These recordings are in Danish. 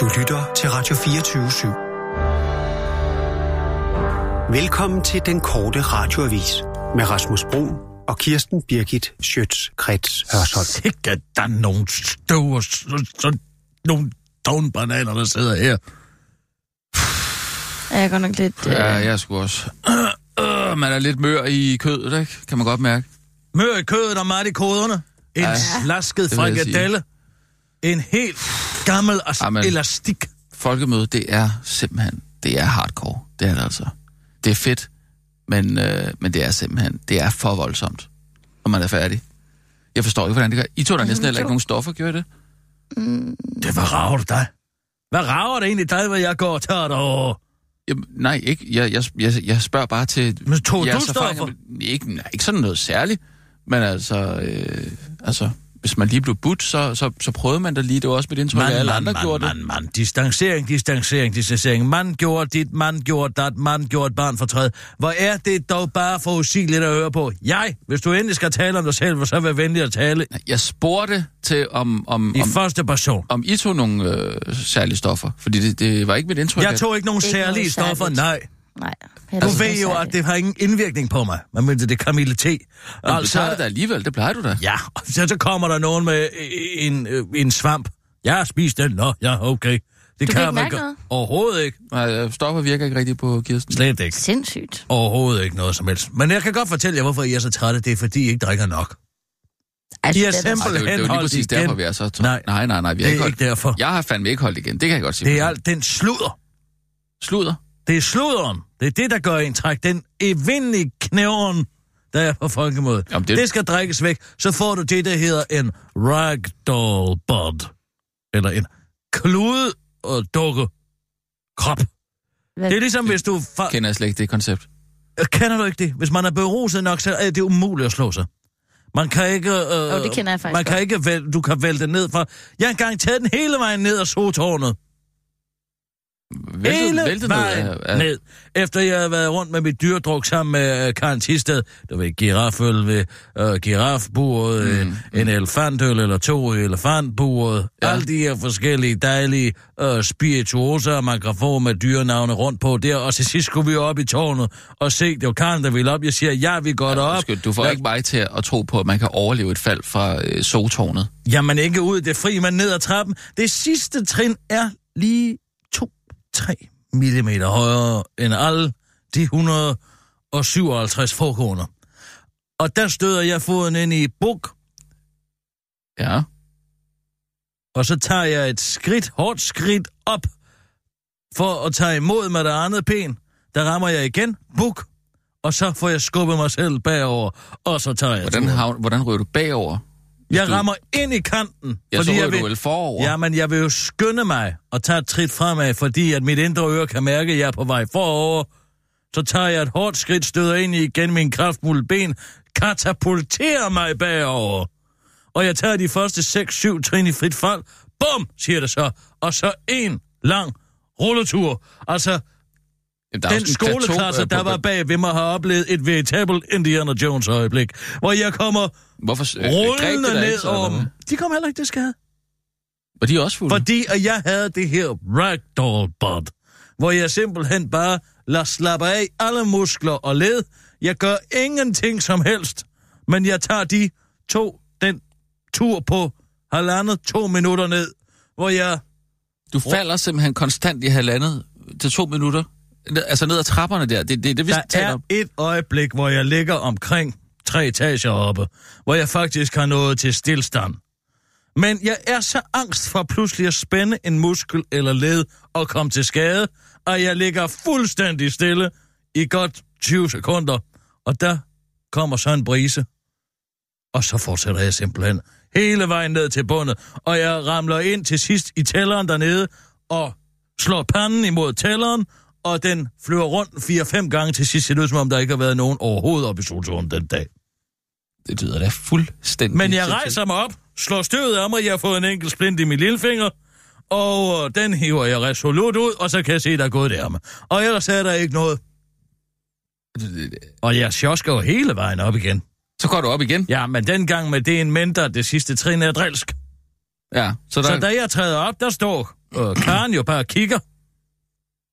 Du lytter til Radio 24/7. Velkommen til den korte radioavis med Rasmus Brun og Kirsten Birgit Schøtz-Krets Hørsholm. Sikkert der er nogle støv og nogle dognbananer, der sidder her. Jeg går nok lidt... Ja, jeg skulle også. Man er lidt mør i kødet, ikke? Kan man godt mærke. Mør i kødet og meget i koderne. En slasket frikadelle. En helt gammel elastik. Folkemøde, det er simpelthen... Det er hardcore. Det er det altså. Det er fedt, men det er simpelthen... Det er for voldsomt, når man er færdig. Jeg forstår ikke, hvordan det gør. I tog der næsten heller ikke nogen stoffer, gjorde I det? Det var rager det dig. Hvad rager det egentlig dig, hvor jeg går og tør dig? Jamen, nej, ikke. Jeg spørger bare til... Men tog du stoffer? Ikke sådan noget særligt, men altså... Hvis man lige blev budt, så prøvede man det lige. Det var også med indtryk, at alle andre gjorde det. Distancering. Man gjorde dit, man gjorde dat, man gjorde et barn fortræd. Hvor er det dog bare for usigeligt at høre på? Hvis du endelig skal tale om dig selv, så vær venlig at tale. Jeg spurgte til om første person. Om I tog nogle særlige stoffer. Fordi det var ikke mit indtryk. Jeg tog ikke nogen særlige stoffer, nej. Nej. Du ved jo, at det har ingen indvirkning på mig. Man mente, det er Camille T. Altså, du tager det da alligevel, det plejer du da. Ja, og så kommer der nogen med en svamp. Jeg har spist den, okay. Det du kan ikke mærke noget? Overhovedet ikke. Nej, stoffer virker ikke rigtigt på Kirsten. Slet ikke. Sindssygt. Overhovedet ikke noget som helst. Men jeg kan godt fortælle jer, hvorfor I er så trætte. Det er, fordi I ikke drikker nok. Altså, I er simpelthen det er jo lige præcis derfor, vi er så trætte. Nej, vi er det ikke derfor. Jeg har fandme ikke holdt igen, det kan jeg godt sige. Det er alt den sludder. Det er sluderen. Det er det, der gør en træk. Den evindelige knævren, der er på folkemødet. Jamen, det skal drikkes væk. Så får du det, der hedder en ragdoll bud. Eller en klude og dukke krop. Det er ligesom, hvis du... Kender jeg slet ikke det koncept? Kender du ikke det? Hvis man er beruset nok, så er det umuligt at slå sig. Man kan ikke... det kender jeg faktisk. Man kan ikke du kan vælte ned fra... Jeg har engang taget den hele vejen ned og så tårnet. Væltet ned. Efter jeg havde været rundt med mit dyrdruk sammen med Karen Tisted, der var giraføl ved girafburet, en elefantøl eller to i elefantburet, alle de her forskellige dejlige spirituoser, man kan få med dyrenavne rundt på der, og til sidst skulle vi op i tårnet og se, det var Karen, der ville op. Jeg siger, vi går derop. Du får ikke mig til at tro på, at man kan overleve et fald fra soltårnet. Jamen ikke ud, det fri, man ned ad trappen. Det sidste trin er lige 3 millimeter højere end alle de 157 forkroner. Og der støder jeg foden ind i buk. Ja. Og så tager jeg et skridt, hårdt skridt op, for at tage imod med det andet ben. Der rammer jeg igen, buk, og så får jeg skubbet mig selv bagover, og så tager jeg... Hvordan ryger du bagover? Jeg rammer ind i kanten. Så ryger du vel forover. Jamen, jeg vil jo skynde mig og tage et trit fremad, fordi at mit indre øre kan mærke, at jeg er på vej forover. Så tager jeg et hårdt skridt, støder ind i igen min kraftfulde ben, katapulterer mig bagover. Og jeg tager de første 6-7 trin i frit fald. Bum, siger det så. Og så en lang rulletur. Altså... Den skoleklasse, der var bag ved mig, har oplevet et veritabelt Indiana Jones øjeblik, hvor jeg kommer rullende ned om... De kom heller ikke til skade. Var de også fulde? Fordi at jeg havde det her ragdoll-bot, hvor jeg simpelthen bare lader slappe af alle muskler og led. Jeg gør ingenting som helst, men jeg tager den tur på 1,5-2 minutter ned, hvor jeg... Du falder simpelthen konstant i 1,5 til 2 minutter? Altså ned ad trapperne der, det vi taler om. Der er et øjeblik, hvor jeg ligger omkring 3 etager oppe, hvor jeg faktisk har nået til stillstand. Men jeg er så angst for pludselig at spænde en muskel eller led og komme til skade, og jeg ligger fuldstændig stille i godt 20 sekunder, og der kommer så en brise, og så fortsætter jeg simpelthen hele vejen ned til bundet, og jeg ramler ind til sidst i tælleren dernede og slår panden imod tælleren, og den flyver rundt 4-5 gange til sidst. Det lyder som om, der ikke har været nogen overhovedet op i soltårnet den dag. Det lyder da fuldstændig... Men jeg rejser mig op, slår støvet af mig, jeg har fået en enkelt splint i min lillefinger, og den hiver jeg resolut ud, og så kan jeg se, der er gået der med. Og ellers er der ikke noget. Og jeg sjosker jo hele vejen op igen. Så går du op igen? Ja, men dengang med det en mentor, det sidste trin er drilsk. Ja, så da jeg træder op, der står... og Karen jo bare kigger.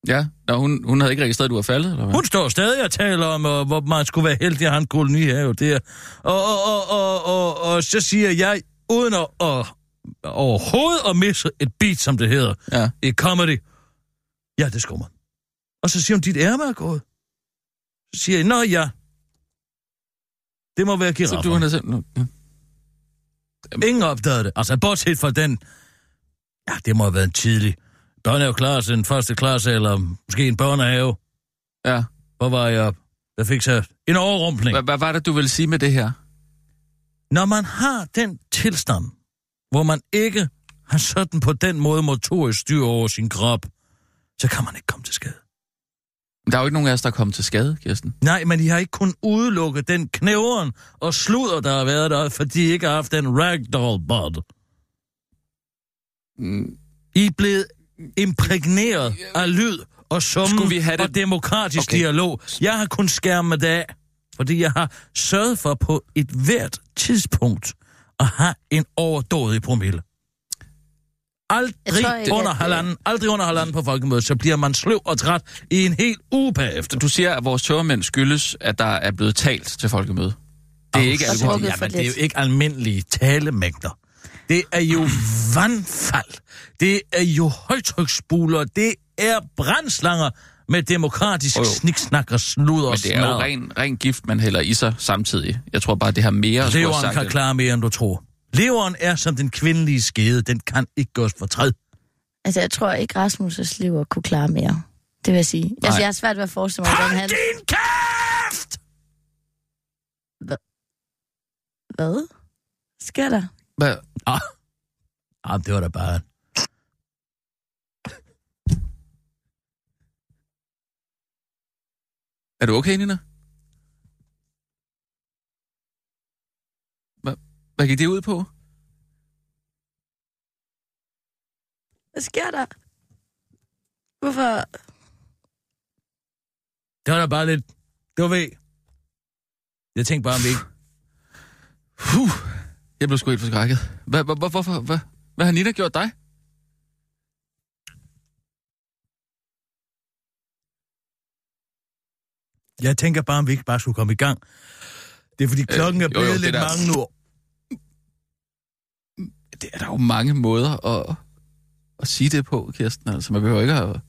Ja, og hun havde ikke registreret, at du var faldet, eller hvad? Hun står stadig og taler om, hvor man skulle være heldig at have en kolonihave der. Og så siger jeg, uden at overhovedet at misse et beat, som det hedder, ja, i comedy, ja, det skummer. Og så siger hun, dit ærme er gået. Så siger jeg, nå ja, det må være giraffer. Så du har selv... Ja. Ingen opdagede det. Altså, bortset fra den... Ja, det må have været en tidlig... Børn er jo klar til en første klasse, eller måske en børnehave. Ja. Hvor var jeg op? Der fik så en overrumpling. Hvad var det, du ville sige med det her? Når man har den tilstand, hvor man ikke har sådan på den måde motorisk styr over sin krop, så kan man ikke komme til skade. Der er jo ikke nogen af os, der er kommet til skade, Kirsten. Nej, men I har ikke kunnet udelukke den knæveren og sludder, der har været der, fordi I ikke har haft den ragdoll-bot. Mm. I er blevet imprægneret af lyd og summen det... og demokratisk dialog. Jeg har kun skærme det af, fordi jeg har sørget for på et hvert tidspunkt at have en overdådig promille. Aldrig under halvanden på folkemødet, så bliver man sløv og træt i en hel uge bagefter. Du siger, at vores tørmænd skyldes, at der er blevet talt til folkemødet. Det er ikke alkohol. Ja, men det er jo ikke almindelige talemængder. Det er jo vandfald. Det er jo højtryksspuler. Det er brandslanger med demokratisk sniksnak og sludder og snad. Men det er jo ren gift, man hælder i sig samtidig. Jeg tror bare, det har mere... Leveren kan klare mere, end du tror. Leveren er som den kvindelige skede. Den kan ikke gøres for træd. Altså, jeg tror ikke, Rasmus' lever kunne klare mere. Det vil jeg sige. Nej. Altså, jeg har svært ved at forestille mig... Hold din kæft! Hvad? Sker der? Hvad? Ah, det var da bare... Er du okay, Nina? Hvad gik det ud på? Hvad sker der? Hvorfor? Det var da bare lidt... Du ved... Jeg tænkte bare om det ikke... Jeg blev sgu helt forskrækket. Hvad har Nina gjort dig? Jeg tænker bare, om vi ikke bare skulle komme i gang. Det er fordi klokken er blevet lidt mange nu. Det er der jo mange måder at sige det på, Kirsten. Altså, man behøver ikke at... Man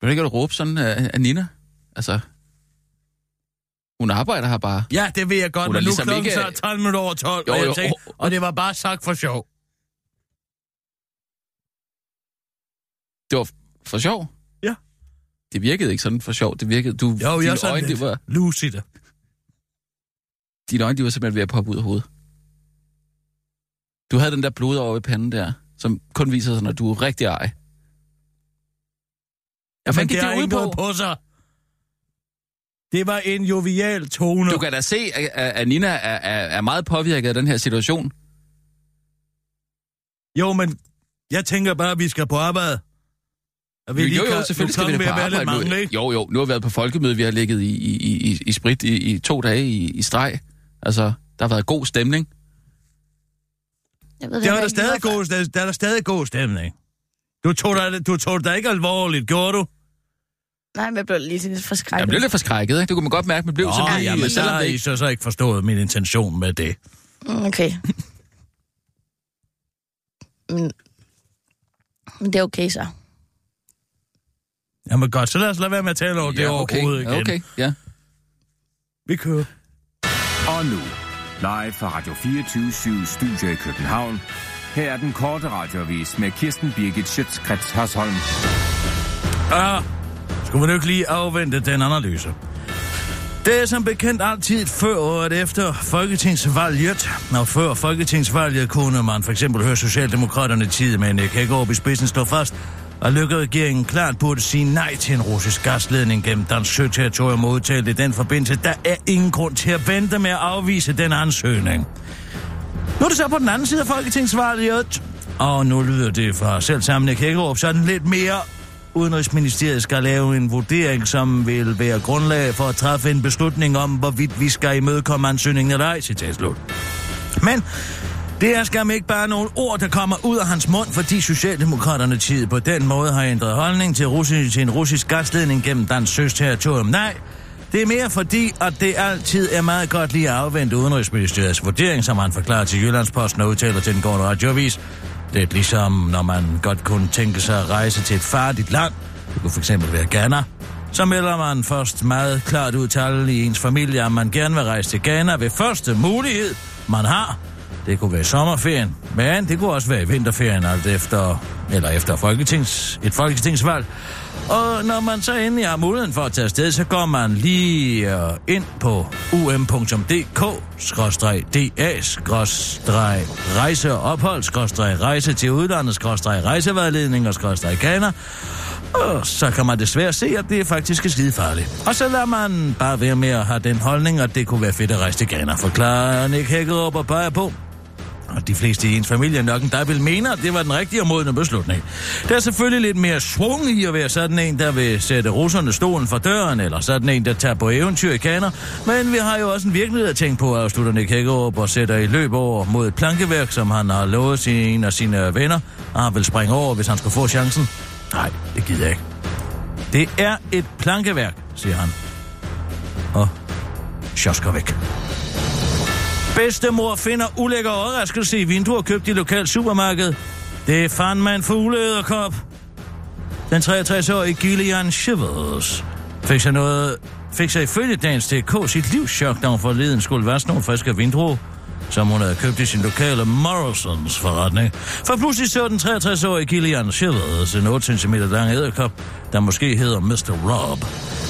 behøver ikke at råbe sådan af Nina. Altså... Hun arbejder her bare. Ja, det ved jeg godt, men ligesom nu klokken ikke... så 12 minutter over 12, jo, og jeg tænkte, og det var bare sagt for sjov. Det var for sjov? Ja. Det virkede ikke sådan for sjov, det virkede... Jo, jeg sådan øjne, det var... lucid. Dine øjne, de var simpelthen ved at poppe ud af hovedet. Du havde den der blod over i panden der, som kun viser sig, når du er rigtig ej. Men det har ikke noget på sig. Det var en jovial tone. Du kan da se, at Nina er meget påvirket af den her situation. Jo, men jeg tænker bare, at vi skal på arbejde. Jo, selvfølgelig skal vi da på arbejde. Jo, nu har vi været på folkemøde. Vi har ligget i sprit i 2 dage i streg. Altså, der har været god stemning. Der er der stadig god stemning. Du tog dig ikke alvorligt, gjorde du? Nej, men jeg blev lidt forskrækket. Jeg blev lidt forskrækket, ikke? Det kunne man godt mærke, man blev sådan... Jamen, så har I så ikke forstået min intention med det. Okay. Men det er okay, så. Jamen godt, så lad os lade være med at tale over det overhovedet igen. Okay, ja. Vi kører. Og nu, live fra Radio 24/7 Studio i København. Her er den korte radioavis med Kirsten Birgit Schøtz-Krets Hørsholm. Skulle man jo ikke lige afvente den analyse. Det er som bekendt altid før og efter folketingsvalget. Og før folketingsvalget kunne man for eksempel høre Socialdemokraterne tid med Nick Hækkerup i spidsen stå fast, og Løkke-regeringen klart burde sige nej til en russisk gasledning gennem dansk søterritorium og udtalte i den forbindelse, der er ingen grund til at vente med at afvise den ansøgning. Nu er det så på den anden side af folketingsvalget, og nu lyder det fra selvsamme Nick Hækkerup sådan lidt mere... Udenrigsministeriet skal lave en vurdering, som vil være grundlag for at træffe en beslutning om, hvorvidt vi skal imødekomme ansøgningen eller ej, citat slut. Men Det er skam ikke bare nogle ord, der kommer ud af hans mund, fordi Socialdemokraterne tid på den måde har ændret holdning til en russisk gasledning gennem dansk søsterritorium. Nej, det er mere fordi, at det altid er meget godt lige at afvente Udenrigsministeriets vurdering, som han forklarer til Jyllandsposten og udtaler til den gående radioavis. Det er ligesom, når man godt kunne tænke sig at rejse til et farligt land. Det kunne fx være Ghana. Så melder man først meget klart ud til alle i ens familie, at man gerne vil rejse til Ghana ved første mulighed, man har. Det kunne være sommerferien, men det kunne også være vinterferien, efter et folketingsvalg. Og når man så endelig har muligheden for at tage afsted, så går man lige ind på um.dk/da/rejseophold/rejse til udlandet/rejsevejledning/Ghana. Og så kan man desværre se, at det faktisk er skide farligt. Og så lader man bare være med at have den holdning, at det kunne være fedt at rejse til Ghana, forklarer Nick Hækkerup og peger på. Og de fleste i ens familie nok en der vil mene, at det var den rigtige og modne beslutning. Der er selvfølgelig lidt mere svung i at være sådan en, der vil sætte russerne stolen for døren, eller sådan en, der tager på eventyr i Kaner. Men vi har jo også en virkelighed at tænke på, afslutter Nick Hækkerup og sætter i løb over mod et plankeværk, som han har lovet en af sine venner, og han vil springe over, hvis han skulle få chancen. Nej, det gider jeg ikke. Det er et plankeværk, siger han. Og sjosker væk. Bedstemor finder ulækker overraskelse i vinduer købt i lokalt supermarked. Det er fandme en fugleæderkop. Den 63-årige Gillian Shivers fik sig ifølge Dansk.dk sit livschok, da hun forleden skulle vaske nogle friske vinduer, som hun havde købt i sin lokale Morrisons forretning. For pludselig så den 63-årige Gillian Shivers, en 8 cm lang æderkop, der måske hedder Mr. Rob,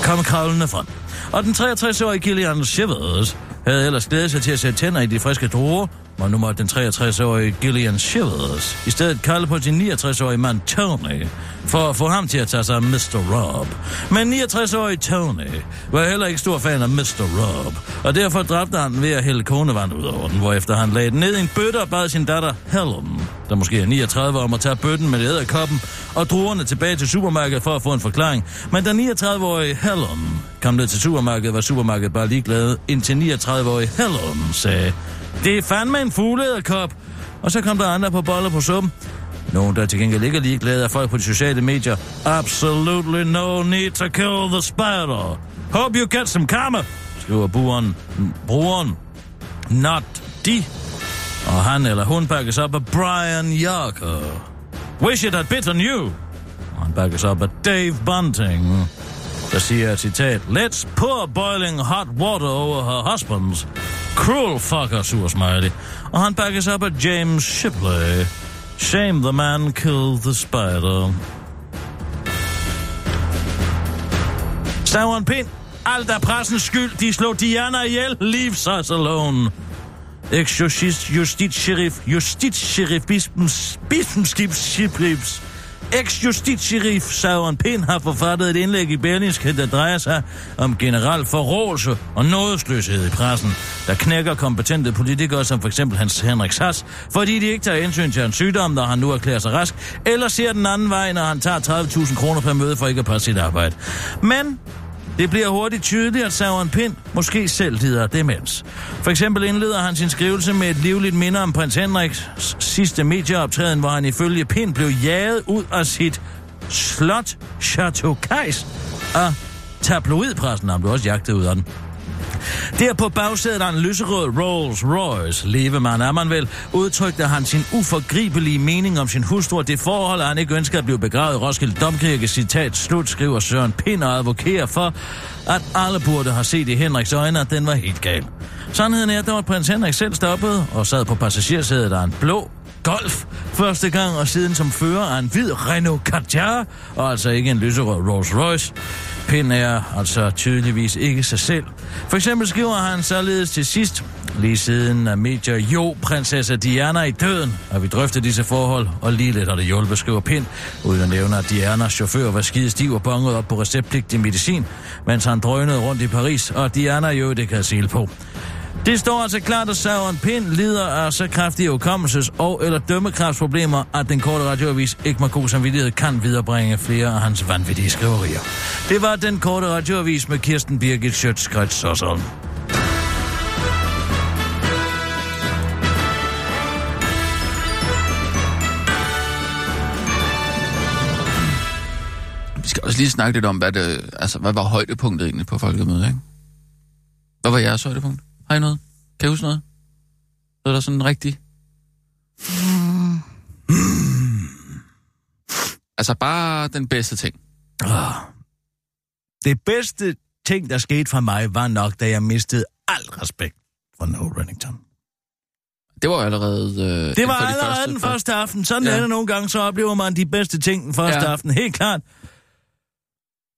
kom kravlende frem. Og den 63-årige Gillian Shivers havde ellers glædet sig til at sætte tænder i de friske druer, og nu måtte den 63-årige Gillian Shivers i stedet kalde på sin 69-årige mand Tony, for at få ham til at tage sig af Mr. Rob. Men 69-årige Tony var heller ikke stor fan af Mr. Rob, og derfor dræbte han ved at hælde konevand ud over den, hvorefter han lagde den ned i en bøtte og bad sin datter Helen, der måske er 39, om at tage bøtten med æderkoppen og druerne tilbage til supermarkedet for at få en forklaring. Men da 39-årige Helen kom ned til supermarkedet, var supermarkedet bare ligeglad, indtil 39-årige Helen sagde: "Det er fandme en fugleæderkop." Og så kom der andre på boller på suppen. Nogen, der til gengæld ikke er ligeglade, er folk på de sociale medier. "Absolutely no need to kill the spider. Hope you get some karma," skriver brugeren Not De. Og han eller hun bakkes op af Brian Yarker. "Wish it had bitten you." Og han bakkes op af Dave Bunting, der siger, citat: "Let's pour boiling hot water over her husband's cruel fucker," sur smiley. Og han bakkes op af James Shipley: "Shame the man, kill the spider." Søren Pind: "Alt er pressens skyld. De slog Diana ihjel. Leaves us alone." Ex-justitsherif Søren Pind har forfattet et indlæg i Berlingske, der drejer sig om generel forråelse og nådesløshed i pressen, der knækker kompetente politikere som for eksempel Hans Henrik Sass, fordi de ikke tager hensyn til hans sygdom, når han nu erklærer sig rask, eller ser den anden vej, når han tager 30.000 kroner per møde for ikke at passe sit arbejde. Men det bliver hurtigt tydeligt, at Søren Pind måske selv lider af demens. For eksempel indleder han sin skrivelse med et livligt minde om prins Henriks sidste medieoptræden, hvor han ifølge Pind blev jaget ud af sit slot Château Cayx af tabloidpressen. Han blev også jagtet ud af den. Der på bagsædet af en lyserød Rolls Royce, levemand er man vel, udtrykte han sin uforgribelige mening om sin hustru og det forhold, at han ikke ønskede at blive begravet i Roskilde Domkirke, citat slut, skriver Søren Pind og advokerer for, at alle burde have set i Henriks øjne, at den var helt gal. Sandheden er, at der var prins Henrik selv stoppede og sad på passagersædet af en blå Golf første gang og siden som fører af en hvid Renault Kadjar, og altså ikke en lyserød Rolls Royce. Pind er altså tydeligvis ikke sig selv. For eksempel skriver han således til sidst: "Lige siden af medier, jo, prinsesse Diana i døden, og vi drøfter disse forhold, og lige lidt har det hjulpet," skriver Pind, uden at nævne, at Dianas chauffør var skidestiv og bonget op på receptpligtig medicin, mens han drønede rundt i Paris, og Diana jo det kan sile på. Det står altså klart, at Søren Pind lider af så kraftige hukommelses- og eller dømmekræftsproblemer, at den korte radioavis ikke med god samvittighed kan viderebringe flere af hans vanvittige skriverier. Det var den korte radioavis med Kirsten Birgit Schøtz-Krets Hørsholm. også lige snakke lidt om, hvad var højdepunktet egentlig på folkemødet, ikke? Hvad var jeres højdepunkt? Har I noget? Kan I huske noget? Er der sådan en rigtig... Altså bare den bedste ting. Det bedste ting, der skete for mig, var nok, da jeg mistede al respekt for Noa Redington. Det var allerede... den første aften. Sådan er det nogle gange, så oplever man de bedste ting den første aften. Helt klart.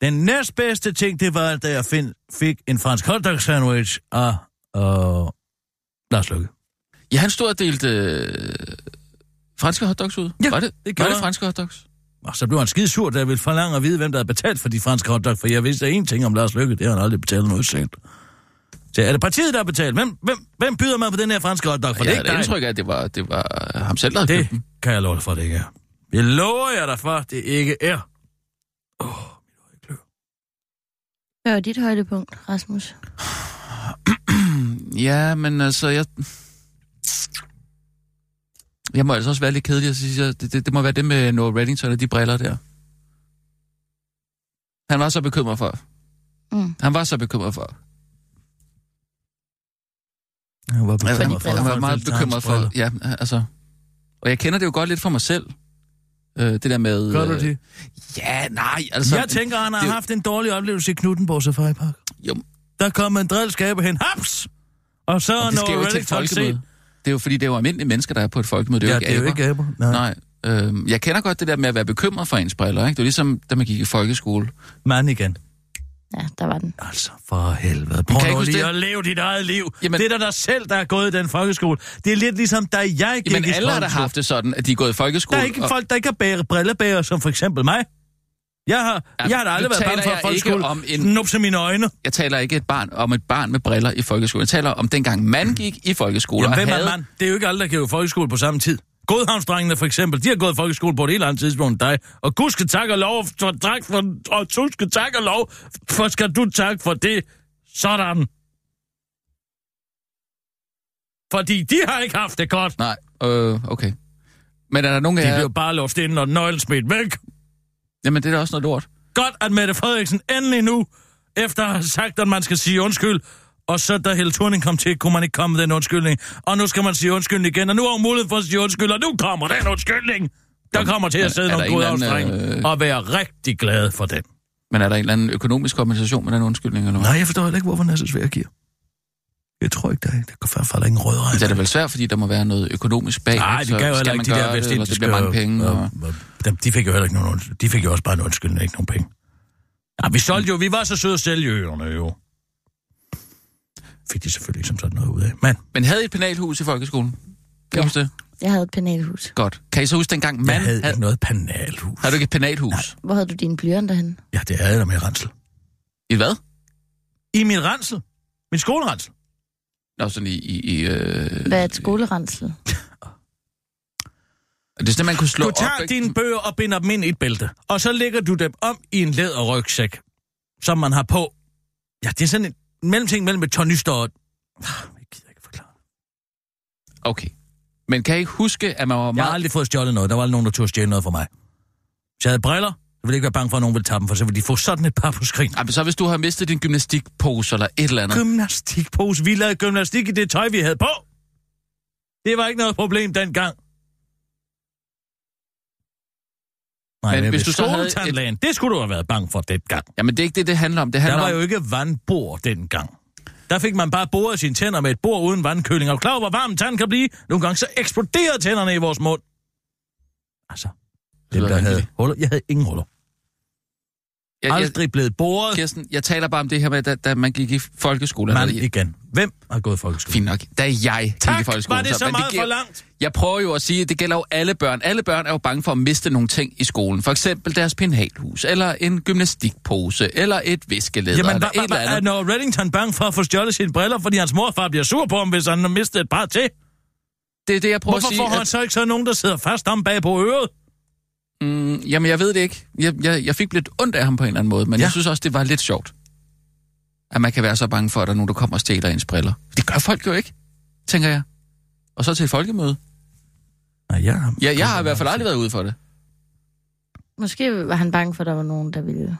Den næstbedste ting, det var, da jeg fik en fransk hotdog sandwich af Lars Løkke. Ja, han stod og delte franske hotdogs ud. Ja, var det franske hotdogs? Og så blev han skide sur, da jeg ville forlange at vide, hvem der havde betalt for de franske hotdogs, for jeg vidste én ting om Lars Løkke, det har han aldrig betalt noget selv. Så er det partiet, der har betalt? Hvem byder mig på den her franske hotdog? For ja, det er ikke dig. Indtryk af, at det var ham selv, der havde købt den. Kan jeg love dig for, det ikke er. Jeg lover jer dig for, det ikke er. Hvad var dit højdepunkt, Rasmus? Ja, men altså, jeg må altså også være lidt kedelig og sige, at det må være det med Noa Redington og de briller der. Han var så bekymret for. Mm. Han var meget bekymret for. Ja, altså. Og jeg kender det jo godt lidt for mig selv. Det der med... Gør du det? Ja, nej, altså... Jeg tænker, han har haft en dårlig oplevelse i Knuthenborg Safari Park. Jo. Der kom en drilskaber hen. Haps! Og så... Og det sker jo ikke til et folkemøde. Det er jo fordi, det er jo almindelige mennesker, der er på et folkemøde. Det er jo ikke aber. Nej. Jeg kender godt det der med at være bekymret for ens briller, ikke? Det var ligesom, da man gik i folkeskole. Mand igen. Ja, der var den. Altså, for helvede. Prøv lige at leve dit eget liv. Jamen, det er der selv, der er gået i den folkeskole. Det er lidt ligesom, da jeg gik i folkeskole. Men alle har da haft det sådan, at de er gået i folkeskole. Der er ikke folk, der ikke har brillebærer, som for eksempel mig. Jeg har da aldrig været bange for folkeskole. Snupse mine øjne. Jeg taler ikke om et barn med briller i folkeskole. Jeg taler om dengang man gik i folkeskole. Jamen, hvem er man? Det er jo ikke alle, der gik i folkeskole på samme tid. Godhavnsdrengene for eksempel, de har gået i folkeskole på et helt andet tidspunkt end dig. Og Gud skal takke og lov, for skal du takke for det. Sådan. Fordi de har ikke haft det godt. Nej, okay. Men er der nogen af jer... De blev bare låst inden, og nøglen smidt væk. Jamen, det er da også noget lort. Godt, at Mette Frederiksen endelig nu, efter at have sagt, at man skal sige undskyld, og så, da Helle Thorning kom til, kunne man ikke komme med den undskyldning. Og nu skal man sige undskyld igen, og nu har hun mulighed for at sige undskyld, og nu kommer den undskyldning. Der kommer til at sidde nogle gode afstrenge og være rigtig glade for den. Men er der en eller anden økonomisk kompensation med den undskyldning? Eller nej, jeg forstår heller ikke, hvorfor den er så svær at give. Jeg tror ikke, der er. Det kan falde ingen rødregn. Det er da vel svært, fordi der må være noget økonomisk bag. Nej, det gør jo heller ikke de der vestindiske... Det bliver mange penge. De fik jo heller ikke nogen... De fik jo også bare en undskyldning, ikke nogen penge. Ja, vi solgte jo... Vi var så søde at sælge øerne jo. Fik de selvfølgelig som sådan noget ud af. Men havde I et penalhus i folkeskolen? Kan I huske det? Jeg havde et penalhus. Godt. Kan I så huske dengang, man havde ikke noget penalhus. Havde du ikke et penalhus? Nej. Hvor havde du dine blyanter henne? Ja, det havde jeg da med rensel. I hvad? I min rensel. Min skolerensel. Nå, sådan i Hvad er et skolerensel? Det er sådan, man kunne slå op. Du tager dine bøger og binder dem ind i et bælte, og så lægger du dem om i en læderrygsæk, som man har på. Ja, det er sådan en mellemting mellem et tornyster og... Jeg gider ikke forklare. Okay. Men kan I ikke huske, at man var meget... Jeg har aldrig fået stjålet noget. Der var aldrig nogen, der tog at stjæle noget for mig. Så jeg havde briller. Jeg ville ikke være bange for, at nogen ville tage dem, for så ville de få sådan et par på skrin. Jamen så hvis du har mistet din gymnastikpose eller et eller andet... Gymnastikpose? Vi lavede gymnastik i det tøj, vi havde på. Det var ikke noget problem dengang. Nej, men hvis du så havde et... Det skulle du have været bange for dengang. Jamen det er ikke det handler om. Det handler der var jo ikke vandbord dengang. Der fik man bare boret sine tænder med et bord uden vandkøling. Og klar hvor varm tanden kan blive. Nogle gange så eksploderede tænderne i vores mund. Altså, dem der havde huller. Jeg havde ingen huller. Aldrig blevet boret. Kirsten, jeg taler bare om det her med, da man gik i folkeskole. Man igen. Hvem har gået i folkeskole? Fint nok. Da jeg gik i folkeskole. Var det så meget for langt? Jeg prøver jo at sige, at det gælder jo alle børn. Alle børn er jo bange for at miste nogle ting i skolen. For eksempel deres penalhus, eller en gymnastikpose, eller et viskelæder. Jamen, er Noa Redington bange for at få stjålet sine briller, fordi hans morfar bliver sur på ham, hvis han har mistet et par til? Det er det, jeg prøver at sige. Hvorfor får han så ikke sådan nogen, der sidder fast om bag på øret? Jamen, jeg ved det ikke. Jeg fik lidt ondt af ham på en eller anden måde, men jeg synes også, det var lidt sjovt, at man kan være så bange for, at der er nogen, der kommer og stjæler ens briller. Det gør folk jo ikke, tænker jeg. Og så til folkemøde. Nej, jeg har i hvert fald aldrig været ude for det. Måske var han bange for, at der var nogen, der ville...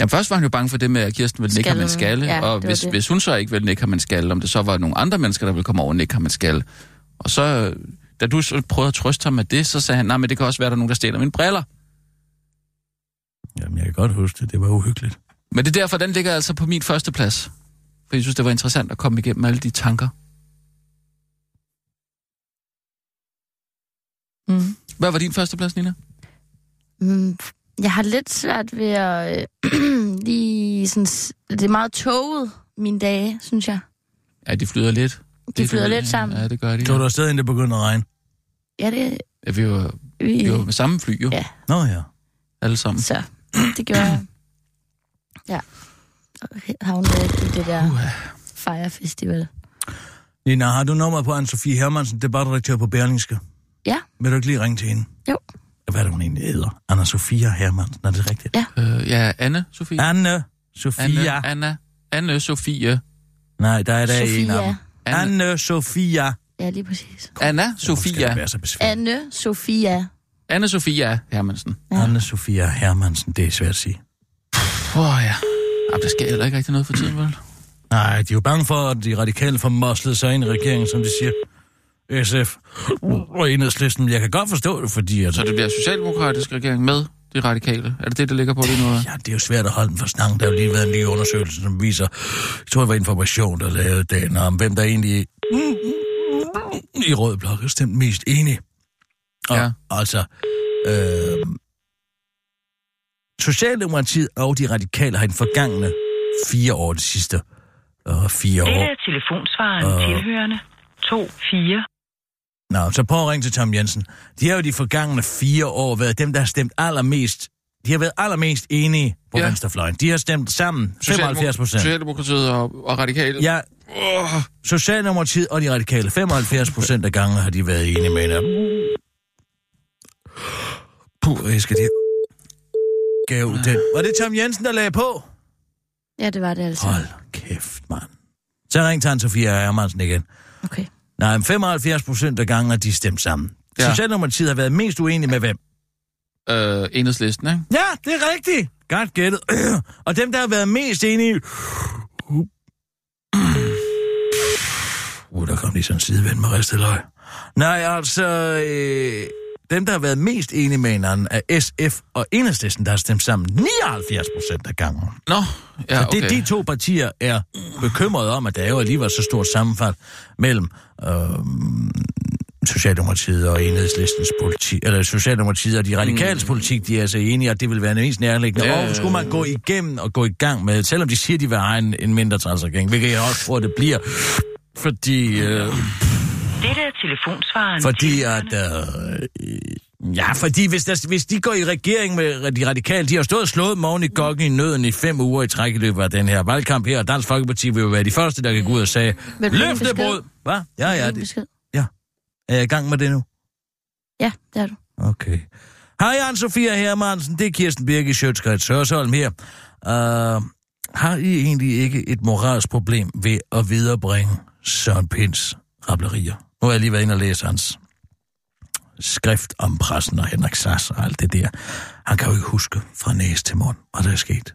Jamen, først var han jo bange for det med, at Kirsten ville nikke ham en skalle, ja, og hvis hun så ikke ville nikke ham en skalle, om det så var nogle andre mennesker, der ville komme over og nikke ham en skalle. Og så, da du så prøvede at trøste ham med det, så sagde han, nej, men det kan også være, at der er nogen, der stjæler mine briller. Jamen, jeg kan godt huske det. Det var uhyggeligt. Men det er derfor, den ligger altså på min første plads. For jeg synes, det var interessant at komme igennem alle de tanker. Mm. Hvad var din første plads, Nina? Jeg har lidt svært ved at... lige sådan, det er meget tåget mine dage, synes jeg. Ja, de flyder lidt. De flyder lidt sammen. Ja, det gør de. Tog du afsted, inden det begyndte at regne? Ja, det... Ja, vi var med samme fly, jo. Ja. Nå ja. Alle sammen. Så, det gjorde jeg. Ja. Havnede i det der fejrefestival. Nina, har du nummer på Anne Sophia Hermansen? Det er bare direktør på Berlingske. Ja. Vil du ikke lige ringe til hende? Jo. Hvad er det, hun egentlig hedder? Anne Sophia Hermansen, er det rigtigt? Ja, Anne Sophia. Anne Sophia. Anne Sophia. Nej, der er der en af dem. Anne Sophia. Ja, lige præcis. Anne Sophia. Anne Sophia. Anne Sophia Hermansen. Ja. Anne Sophia Hermansen, det er svært at sige. Ja. Jamen, der sker heller ikke rigtig noget for tiden, vel? Nej, de er jo bange for, at de radikale får moslet sig ind i regeringen, som de siger. SF og Enhedslisten. Jeg kan godt forstå det, fordi... Så det bliver socialdemokratisk regering med de radikale? Er det det, der ligger på lige nu? Ja, det er jo svært at holde den for snang. Der har jo lige været en ny undersøgelse, som viser... Jeg tror, det var Information, der lavede dagen om, hvem der egentlig i rød blok er stemt mest enig. Og, ja. Altså... Socialdemokratiet og de radikale har i den forgangne 4 år, det sidste 4 år... Det er telefonsvaren tilhørende 24. Nå, så prøv at ringe til Tom Jensen. De har jo de forgangne 4 år været dem, der har stemt allermest... De har været allermest enige på venstrefløjen. De har stemt sammen 75%. Socialdemokratiet og radikale. Ja, Socialdemokratiet og de radikale. 75% af gangen har de været enige med dem. Puh, jeg skal det... Gav den. Var det Tom Jensen, der lagde på? Ja, det var det altså. Hold kæft, mand. Så ring til Anne-Sophia Hermansen igen. Okay. Nej, 75% af gangen er de stemt sammen. Ja. Socialdemokratiet har været mest uenige med hvem? Enhedslisten, ikke? Ja, det er rigtigt. Godt gættet. Og dem, der har været mest enige... der kom lige sådan en sideven med ristet løg. Nej, altså... Dem, der har været mest enige med hinanden, er SF og Enhedslisten, der har stemt sammen 79% af gangen. Nå, ja, okay. Så de to partier er bekymrede om, at der jo alligevel så stort sammenfald mellem Socialdemokratiet og Enhedslistens politik, eller Socialdemokratiet og de radikales politik, de er så enige, og det vil være den mest nærliggende. Og skulle man gå igennem og gå i gang med, selvom de siger, de vil have en mindre transregering, hvilket jeg også tror, det bliver, fordi... Dette er telefonsvaren. Fordi at... fordi hvis de går i regering med de radikale, de har stået og slået morgen i gokken i nøden i 5 uger i træk i løbet af den her valgkamp her, og Dansk Folkeparti vil jo være de første, der kan gå ud og sige, løftebrud! Hvad? Ja. Ja. Er jeg i gang med det nu? Ja, det er du. Okay. Hej, Anne-Sophia Hermansen. Det er Kirsten Birgit Schøtz-Krets Hørsholm her. Har I egentlig ikke et moralsk problem ved at viderebringe Søren Pinds rablerier? Nu har jeg lige været inde og læse hans skrift om pressen og Henrik Sass og alt det der. Han kan jo ikke huske fra næse til mund, hvad der er sket.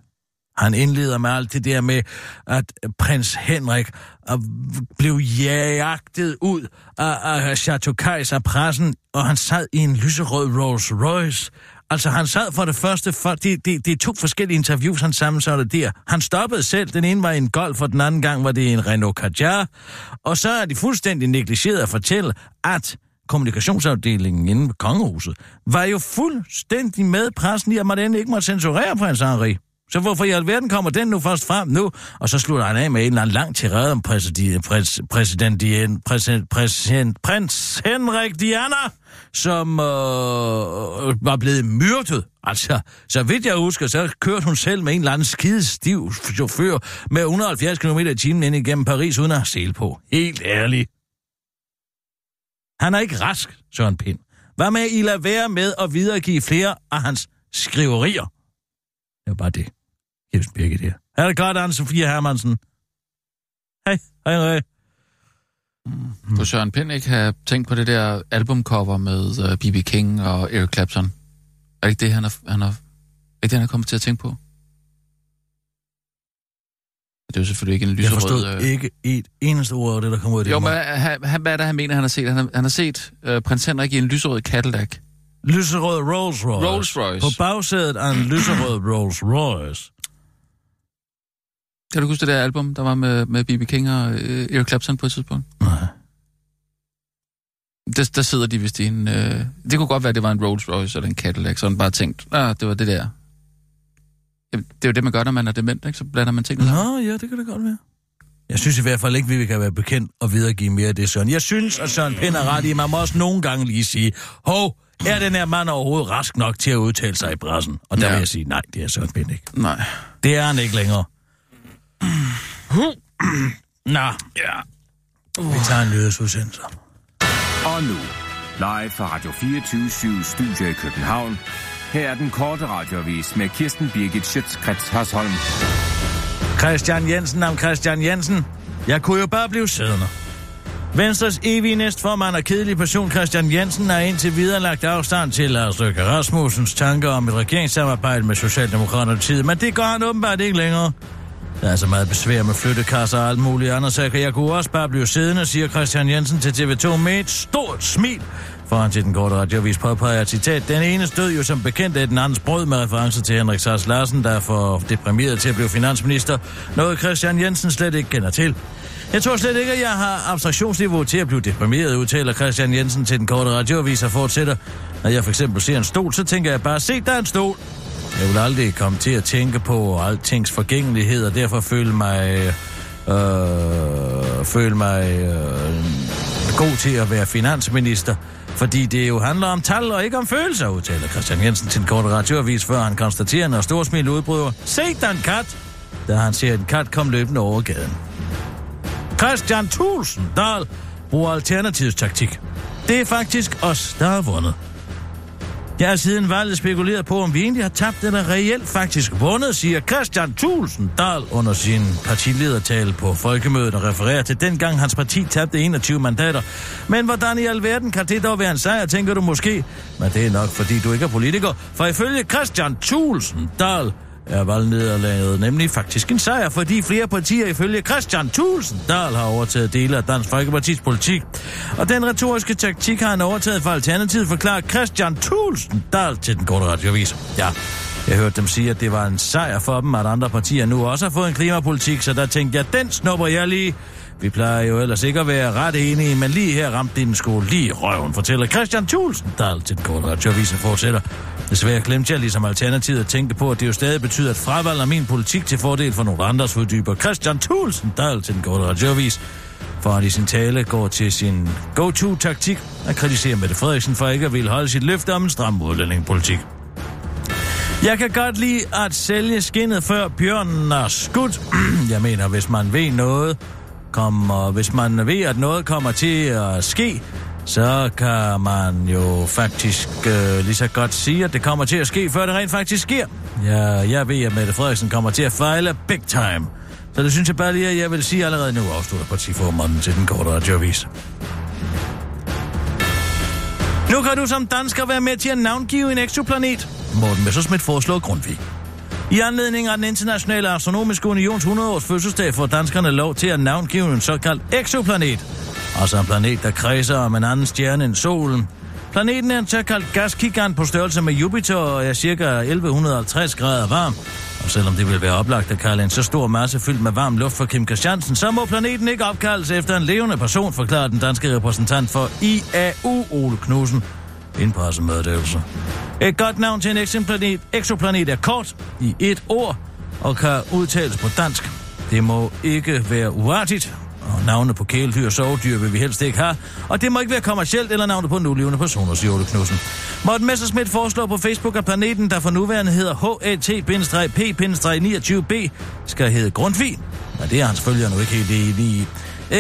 Han indleder med alt det der med, at prins Henrik blev jagtet ud af Château Cayx af pressen, og han sad i en lyserød Rolls Royce. Altså, han sad for det første... Det er 2 forskellige interviews, han sammensatte der. Han stoppede selv. Den ene var en Golf, og den anden gang var det en Renault Kadjar. Og så er de fuldstændig negligeret at fortælle, at kommunikationsafdelingen inde på Kongehuset var jo fuldstændig med pressen i, at man endelig ikke måtte censurere prins Henrik. Så hvorfor i alverden kommer den nu først frem nu? Og så slutter han af med en eller anden lang tirade om prins Henrik Diana, som var blevet myrdet. Altså, så vidt jeg husker, så kørte hun selv med en eller anden skidestiv chauffør med 170 km/t ind igennem Paris uden at have sele på. Helt ærligt. Han er ikke rask, Søren Pind. Hvad med, I lader være med at videregive flere af hans skriverier? Det var bare det. Kirsten Birgit her. Er det godt, Anne-Sophia Hermansen? Hej. Kunne Søren Pind ikke have tænkt på det der albumcover med B.B. King og Eric Clapton? Er det ikke det, han er kommet til at tænke på? Det er jo selvfølgelig ikke en lyserød... Jeg forstod ikke et eneste ord af det, der kommer ud af det. Jo, men hvad er det, han mener, han har set? Han har set prins Henrik i en lyserød Cadillac. Lyserød Rolls Royce. Rolls Royce. På bagsædet af en lyserød Rolls Royce. Kan du huske det der album, der var med B.B. King og Eric Clapton på et tidspunkt? Nej. Der sidder de vist i en... Det kunne godt være, det var en Rolls Royce eller en Cadillac, så han bare tænkt, det var det der. Det er jo det, man gør, når man er dement, ikke? Så blander man tingene sammen. Nå, ja, det kan det godt være. Jeg synes i hvert fald ikke, vi kan være bekendt og videregive mere af det, Søren. Jeg synes, at Søren Pind er ret i, man må også nogle gange lige sige, er den her mand overhovedet rask nok til at udtale sig i pressen? Og der vil jeg sige, nej, det er Søren Pind ikke. Nej. Det er han ikke længere. Nå, ja. Vi tager en nyhedsudsendelse. Og nu, live fra Radio 24/7 Studio i København. Her er den korte radioavis med Kirsten Birgit Schøtz-Krets Hørsholm. Christian Jensen om Christian Jensen. Jeg kunne jo bare blive siddende. Venstres evige næstformand og kedelig person Christian Jensen har indtil videre lagt afstand til Lars Løkke Rasmussens tanker om et regeringssamarbejde med Socialdemokraterne tid, men det gør han åbenbart ikke længere. Der er så meget besvær med flyttekasser og alt muligt andet, så jeg kunne også bare blive siddende, siger Christian Jensen til TV2 med et stort smil. Foran til den korte radioavis påpeger jeg citat, den ene stod jo som bekendt af den andens brød med reference til Henrik Sars Larsen, der er for deprimeret til at blive finansminister, noget Christian Jensen slet ikke kender til. Jeg tror slet ikke, at jeg har abstraktionsniveau til at blive deprimeret, udtaler Christian Jensen til den korte radioavis og fortsætter. Når jeg for eksempel ser en stol, så tænker jeg bare, se der er en stol. Jeg vil aldrig komme til at tænke på altings forgængelighed, og derfor føle mig god til at være finansminister, fordi det jo handler om tal og ikke om følelser, udtaler Christian Jensen til en kort radioavis, før han konstaterer, når storsmil udbryder, se der en kat, da han ser en kat komme løbende over gaden. Christian Thulesen Dahl bruger alternativstaktik. Det er faktisk os, der har vundet. Jeg har siden valget spekuleret på, om vi egentlig har tabt eller reelt faktisk vundet, siger Christian Thulesen Dahl under sin partiledertale på folkemødet og refererer til dengang hans parti tabte 21 mandater. Men hvordan i alverden kan det dog være en sejr, tænker du måske? Men det er nok, fordi du ikke er politiker. For ifølge Christian Thulesen Dahl er valgnederlaget nemlig faktisk en sejr, fordi flere partier ifølge Christian Thulesen Dahl har overtaget dele af Dansk Folkepartis politik. Og den retoriske taktik har han overtaget fra Alternativet, forklarer Christian Thulesen Dahl til den korte radioavis. Ja, jeg hørte dem sige, at det var en sejr for dem, at andre partier nu også har fået en klimapolitik, så der tænkte jeg, den snupper jeg lige. Vi plejer jo ellers ikke at være ret enige, men lige her ramte din sko lige i røven, fortæller Christian Thulesen Dahl til den korte radioavisen fortsætter. Desværre glemte jeg ligesom Alternativet at tænke på, at det jo stadig betyder, at fravalg af min politik til fordel for nogle andres uddyber. Christian Thulesen Dahl til den korte radioavis. For at i sin tale går til sin go-to-taktik og kritiserer Mette Frederiksen for ikke at ville holde sit løfte om en stram udlændingepolitik. Jeg kan godt lide at sælge skinnet før bjørnen er skudt. Jeg mener, hvis man ved noget... Hvis man ved, at noget kommer til at ske, så kan man jo faktisk lige så godt sige, at det kommer til at ske, før det rent faktisk sker. Ja, jeg ved, at Mette Frederiksen kommer til at fejle big time. Så det synes jeg bare lige, at jeg vil sige allerede nu, afslutter partiformanden til den korte radioavis. Nu kan du som dansker være med til at navngive en eksoplanet. Morten Messerschmidt foreslår Grundtvig. I anledning af den internationale astronomiske unions 100-års fødselsdag får danskerne lov til at navngive en såkaldt exoplanet. Altså en planet, der kredser om en anden stjerne end solen. Planeten er en såkaldt gasgigant på størrelse med Jupiter og er cirka 1150 grader varm. Og selvom det vil være oplagt at kalde en så stor masse fyldt med varm luft for Kim Christiansen, så må planeten ikke opkaldes efter en levende person, forklarer den danske repræsentant for IAU, Ole Knudsen. Indpressemeddelelse. Et godt navn til en exoplanet er kort i et ord og kan udtales på dansk. Det må ikke være uartigt, og navne på kæledyr og sovedyr vil vi helst ikke have, og det må ikke være kommercielt eller navnet på nulevende personer, siger Ole Knudsen. Morten Messerschmidt foreslår på Facebook, at planeten, der for nuværende hedder HAT-P-29b, skal hedde Grundtvig, men det er han selvfølgelig nu ikke helt enige i.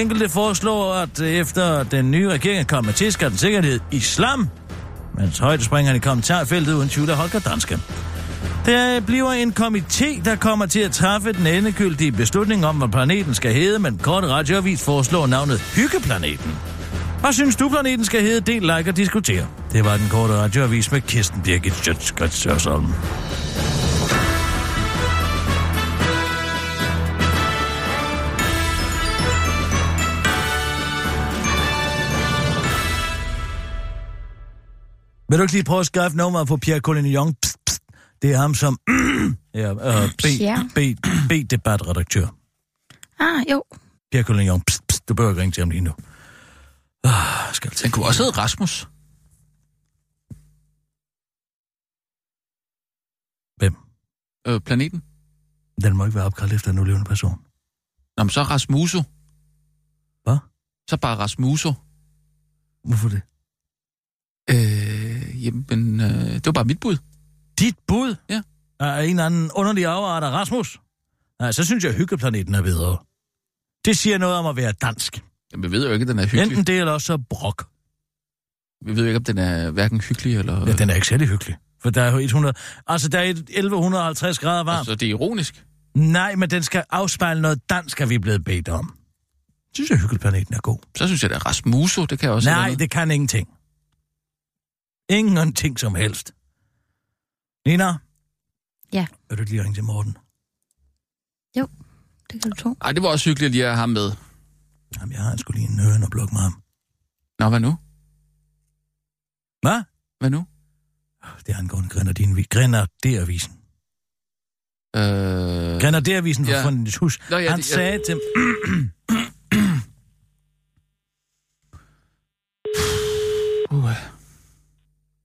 Enkelte foreslår, at efter den nye regering kommer til, skal den sikkerhed Islam, mens højdespringerne i kommentarfeltet uden tvivl er Holger Danske. Der bliver en komité, der kommer til at træffe den endegyldige beslutning om, hvad planeten skal hedde, men kort radioavis foreslår navnet Hyggeplaneten. Hvad synes du, planeten skal hedde? Del, like og diskutere. Det var den korte radioavis med Kirsten Birgit Schøtz-Krets Hørsholm. Vil du ikke lige prøve at skaffe nummeret for Pierre Collignon? Pst, pst. Det er ham som B-debatredaktør. Ah, jo. Pierre Collignon, pst, pst. Du behøver ikke ringe til ham lige nu. Skal jeg tænke. Den kunne også hedde Rasmus. Hvem? Planeten. Den må ikke være opkaldt efter en nulevende person. Nå, men så Rasmuso. Hvad? Så bare Rasmuso. Hvorfor det? Det var bare mit bud. Dit bud? Ja. Er en eller anden underlig afart af Rasmus? Nej, så synes jeg, Hyggeplaneten er bedre. Det siger noget om at være dansk. Jamen, vi ved jo ikke, den er hyggelig. Enten det, eller også brok. Vi ved jo ikke, om den er hverken hyggelig, eller... Ja, den er ikke særlig hyggelig. For der er jo 100... Altså, der er 1150 grader varmt. Altså, det er ironisk. Nej, men den skal afspejle noget dansk, er vi blevet bedt om. Synes jeg, Hyggeplaneten er god. Så synes jeg, det er Rasmuso, det kan også... Nej, det kan ingenting. Ingen ting som helst. Nina? Ja? Vil du lige ringe til Morten? Jo, det kan du tro. Ej, det var også hyggeligt lige at have ham med. Jamen, jeg har sgu lige en høne og blokke med ham. Nå, hvad nu? Hvad? Hvad nu? Det er angående Grenadervisen. Grenadervisen var fundet i dit hus. Nå, ja, han sagde til...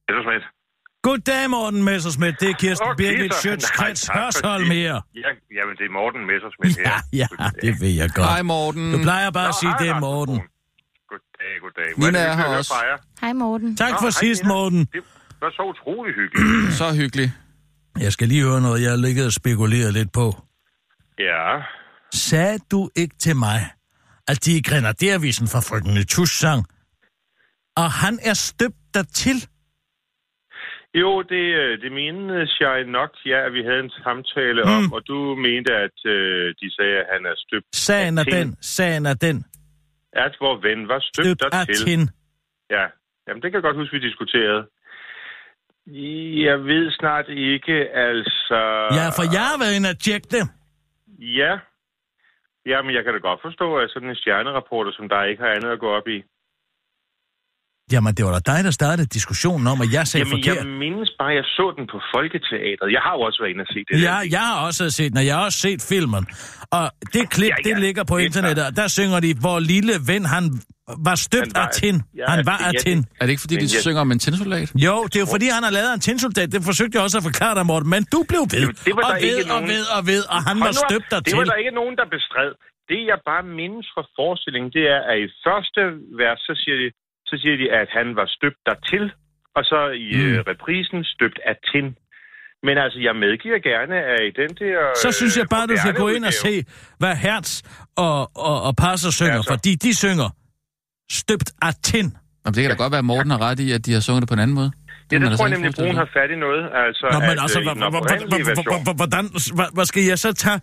Messerschmidt. Goddag, Morten Messerschmidt. Det er Kirsten Birgit Schøtz-Krets Hørsholm her. Jamen, det er Morten Messerschmidt her. Ja, det ved jeg godt. Hej, Morten. Du plejer bare at sige, det er Morten. Goddag. Nina er her også. Hej, Morten. Tak for sidst, Morten. Det var så utrolig hyggeligt. Så hyggeligt. Jeg skal lige høre noget, jeg har ligget og spekuleret lidt på. Ja. Sagde du ikke til mig, at de i Grenadervisen fra frygtende tussang, og han er støbt dertil? Jo, det menes jeg nok, ja, at vi havde en samtale om, og du mente, at de sagde, at han er støbt af Sagen er den. At vor ven var støbt af tin. Ja, jamen det kan jeg godt huske, vi diskuterede. Jeg ved snart ikke, altså... Ja, for jeg har været inde og tjekke det. Ja, men jeg kan da godt forstå, at sådan en stjernerapporter, som der ikke har andet at gå op i. Jamen, det var da dig, der startede diskussionen om, at jeg sagde forkert. Jamen, jeg mindes bare, jeg så den på Folketeatret. Jeg har jo også været inde og set det. Ja, jeg har også set den, og jeg har også set filmen. Og det klip, det ligger på internettet, og der synger de, hvor lille ven, han var støbt af tin. Han var af tin. Er det ikke, fordi de synger om en tinsoldat? Jo, det er jo, fordi han har lavet en tinsoldat. Det forsøgte jeg også at forklare dig, Morten, men du blev ved. Og han var støbt af tin. Det var der ikke nogen, der bestred. Det, jeg bare mindes fra forestillingen, det er, at i første vers, så siger de, at han var støbt dertil, og så i reprisen støbt af tin. Men altså, jeg medgiver gerne, at i den der... Så synes jeg bare, du skal gå ind og se, hvad Hertz og Passer synger, fordi de synger støbt af tin. Jamen, det kan da godt være, at Morten har ret i, at de har sunget det på en anden måde. Ja, det tror jeg nemlig, Brun har fat i noget. Nå, men altså, hvordan skal jeg så tage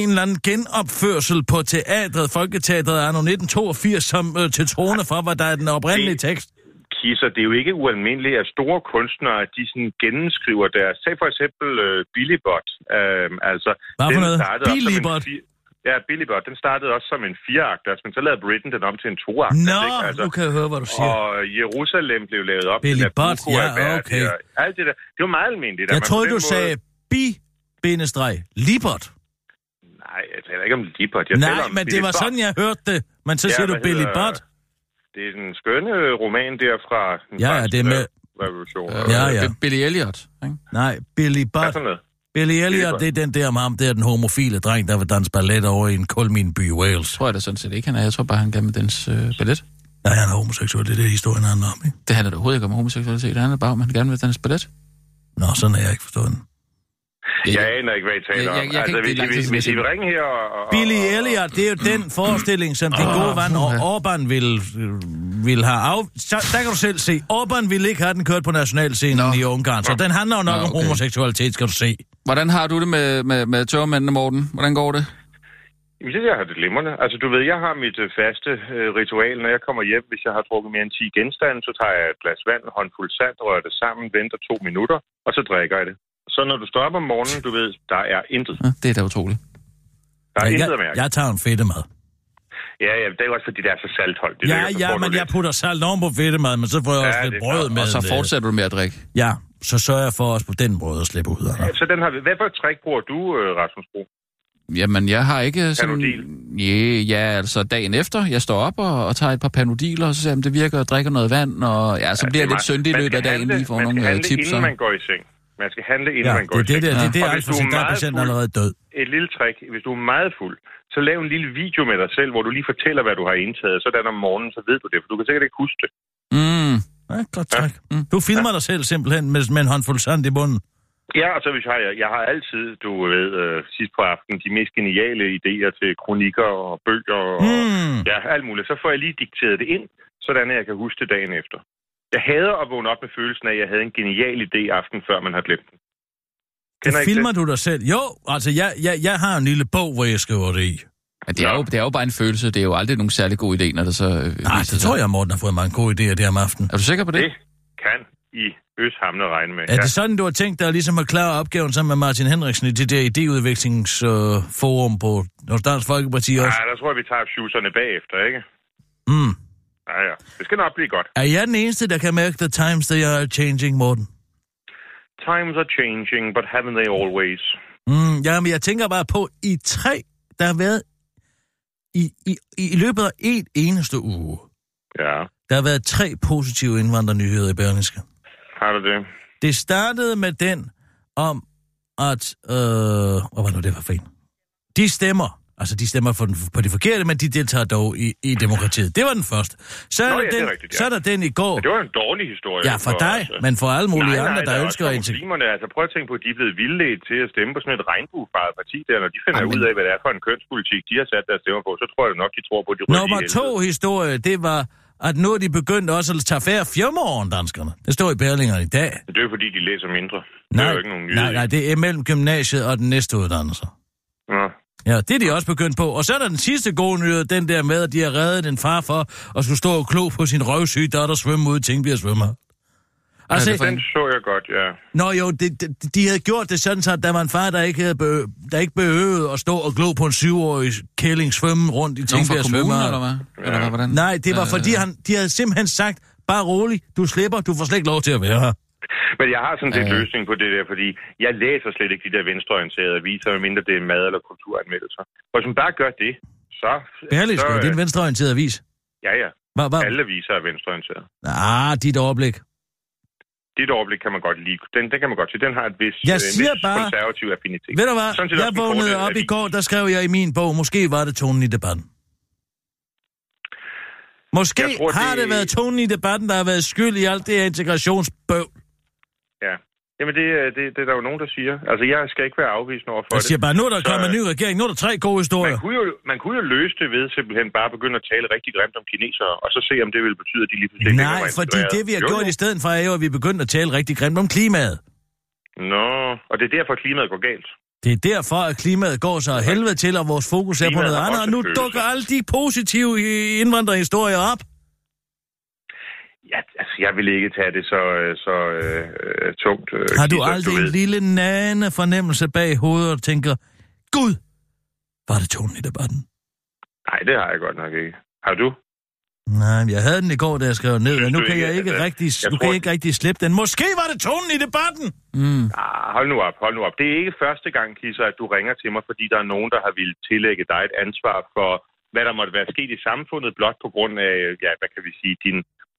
en eller anden genopførsel på teatret, Folketeatret anno 1982, som til trone for, hvad der er den oprindelige tekst? Kisser, det er jo ikke ualmindeligt, at store kunstnere, de sådan gennemskriver deres. Tag for eksempel Billy Burt. Hvad for noget? Billy Burt? Ja, Billy Burt, den startede også som en 4-akter, men så lavede Britain den om til en 2-akter. Nå, altså, du kan høre, hvad du siger. Og Jerusalem blev lavet op. Billy Burt, ja, okay. Alt det der. Det var meget almindeligt. Jeg troede, du sagde Libert. Nej, jeg taler ikke om Libert. Men det var sådan, jeg hørte det. Men så siger du Billy Burt. Det er den skønne roman der fra den franske revolution. Billy Elliot, ikke? Nej, Billy Burt. Billy Elliot, det er den der med ham, der den homofile dreng, der vil danse ballet over i en kulminby i Wales. Tror jeg da sådan set ikke, han er. Jeg tror bare, han gerne vil danse ballet. Nej, han er homoseksuel. Det er det, historien handler om, ikke? Det handler da overhovedet ikke om homoseksualitet. Det handler bare om, han gerne vil danse ballet. Nå, sådan er jeg ikke forstået den. Jeg aner ikke, hvad I taler om. Hvis I vil ringe her og... Billy Elliot, det er jo den forestilling, som din gode vand Orbán vil have af... Der kan du selv se. Orbán ville ikke have den kørt på nationalscenen i Ungarn, så den handler jo nok om homoseksualitet, skal du se. Hvordan har du det med tørmændene, Morten? Hvordan går det? Jamen, det der har det glimrende. Altså, du ved, jeg har mit faste ritual, når jeg kommer hjem. Hvis jeg har drukket mere end 10 genstande, så tager jeg et glas vand, håndfuld salt, rører det sammen, venter 2 minutter, og så drikker jeg det. Så når du står op om morgenen, du ved, der er intet. Ja, det er da utroligt. Der er intet at mærke. Jeg tager en fedtemad. Ja, ja, det er jo også fordi, det er så saltholdt. Ja, der, ja, men jeg putter salt oven på fedtemad, men så får jeg også lidt brød med. Og så fortsætter du med at drikke. Ja, så sørger jeg for os på den måde at slippe ud af. Ja, så den har vi. Hvad for et trick bruger du, Rasmus Brun? Jamen, jeg har ikke sådan... Panodil? Ja, altså dagen efter. Jeg står op og tager et par panodiler, og så siger jeg, det virker, at drikker noget vand, og ja, så bliver det lidt syndig løbet af dagen lige for nogle tips. Man skal handle, inden man går i seng. Man skal handle, inden man går i seng. Ja, det er altså, der er patienten allerede død. Et lille trick. Hvis du er meget fuld, så lav en lille video med dig selv, hvor du lige fortæller, hvad du har indtaget. Sådan om morgenen, så ved du det, for du kan sikkert ikke huske det. Ja, godt trick. Ja. Du filmer dig selv simpelthen med en håndfuld sand i bunden. Ja, og så hvis jeg har altid, du ved, sidst på aftenen, de mest geniale idéer til kronikker og bøger og ja, alt muligt. Så får jeg lige dikteret det ind, sådan at jeg kan huske det dagen efter. Jeg hader at vågne op med følelsen af, at jeg havde en genial idé aften, før man har glemt den. Filmer du dig selv? Jo, altså jeg har en lille bog, hvor jeg skriver det i. Men det er jo bare en følelse. Det er jo aldrig nogen særlig god idé, når det så... Nej, det tror jeg, Morten har fået mange gode idéer der om aftenen. Er du sikker på det? Det kan I østhamne regne med. Er det sådan, du har tænkt dig ligesom at klare opgaven sammen med Martin Henriksen i det der idéudviklingsforum på Dansk Folkeparti også? Nej, der tror jeg, vi tager shooterne bagefter, ikke? Ja. Det skal nok blive godt. Er jeg den eneste, der kan mærke, the times they are changing, Morten? Times are changing, but haven't they always? Jamen, jeg tænker bare på, i 3, der har været i løbet af et eneste uge. Ja. Der har været 3 positive indvandrernyheder i Berlingske. Har du det? Det startede med den om, at... hvad var nu det for fint? De stemmer. Altså, de stemmer på de forkerte, men de deltager dog i demokratiet. Det var den første. Så er der den i går... Ja, det var en dårlig historie. Ja, for dig, altså. Men for alle mulige andre, der ønsker... Nej, altså prøv at tænke på, at de er blevet vildledt til at stemme på sådan et regnbuefarvet parti der, når de finder ud af, hvad det er for en kønspolitik, de har sat deres stemmer på, så tror jeg nok, de tror på, de røde. Nummer 2 historie, det var... at nu er de begyndt også at tage færre firmaer, danskerne. Det står i Berlingeren i dag. Det er jo fordi, de læser mindre. Nej, det er jo ikke nogen nyheder. Nej, det er mellem gymnasiet og den næste uddannelse. Ja. Ja, det er de også begyndt på. Og så er der den sidste gode nyhed, den der med, at de har reddet en far for at skulle stå og klo på sin røvsyge datter og svømme ude i Tingbjerg svømmer. Altså, den så jeg godt, ja. Nå jo, de havde gjort det sådan, at der var en far, der ikke behøvede at stå og glo på en 7-årig kælling svømme rundt i Tingbjerg svømmer. Eller hvad? Ja. Nej, det var fordi, de havde simpelthen sagt, bare rolig, du slipper, du får slet ikke lov til at være her. Men jeg har sådan set løsning på det der, fordi jeg læser slet ikke de der venstreorienterede aviser, medmindre det er mad- eller kulturanmeldelser. Hvis man bare gør det, så... Berlingske, det er en venstreorienteret avis. Ja, ja. Alle aviser er venstreorienterede. Dit overblik. Dit overblik kan man godt lide. Den kan man godt se. Den har et vist konservativ affinitet. Ved du hvad? Jeg vågnede op i går, der skrev jeg i min bog, måske var det tonen i debatten. Måske tror, har det været tonen i debatten, der har været skyld i alt det her integrationsbøvl. Ja. Jamen, det er der jo nogen, der siger. Altså, jeg skal ikke være afvisende overfor det. Jeg siger bare, nu er der kommet en ny regering. Nu er der 3 gode historier. Man kunne jo løse det ved simpelthen bare begynde at tale rigtig grimt om kinesere, og så se, om det vil betyde, at de lige pludselig... Nej, fordi det, vi har gjort i stedet for, er jo, at vi begyndte at tale rigtig grimt om klimaet. Nå, og det er derfor, klimaet går galt. Det er derfor, at klimaet går så helvede til, og vores fokus er på noget andet, og nu dukker alle de positive indvandrerhistorier op. Ja, altså, jeg vil ikke tage det så tungt. Har du aldrig en lille nane fornemmelse bag hovedet og tænker, Gud, var det tonen i debatten? Nej, det har jeg godt nok ikke. Har du? Nej, jeg havde den i går, da jeg skrev ned, og nu kan jeg ikke rigtig slippe den. Måske var det tonen i debatten! Ah, hold nu op. Det er ikke første gang, Kisser, at du ringer til mig, fordi der er nogen, der har ville tillægge dig et ansvar for, hvad der måtte være sket i samfundet, blot på grund af, ja, hvad kan vi sige,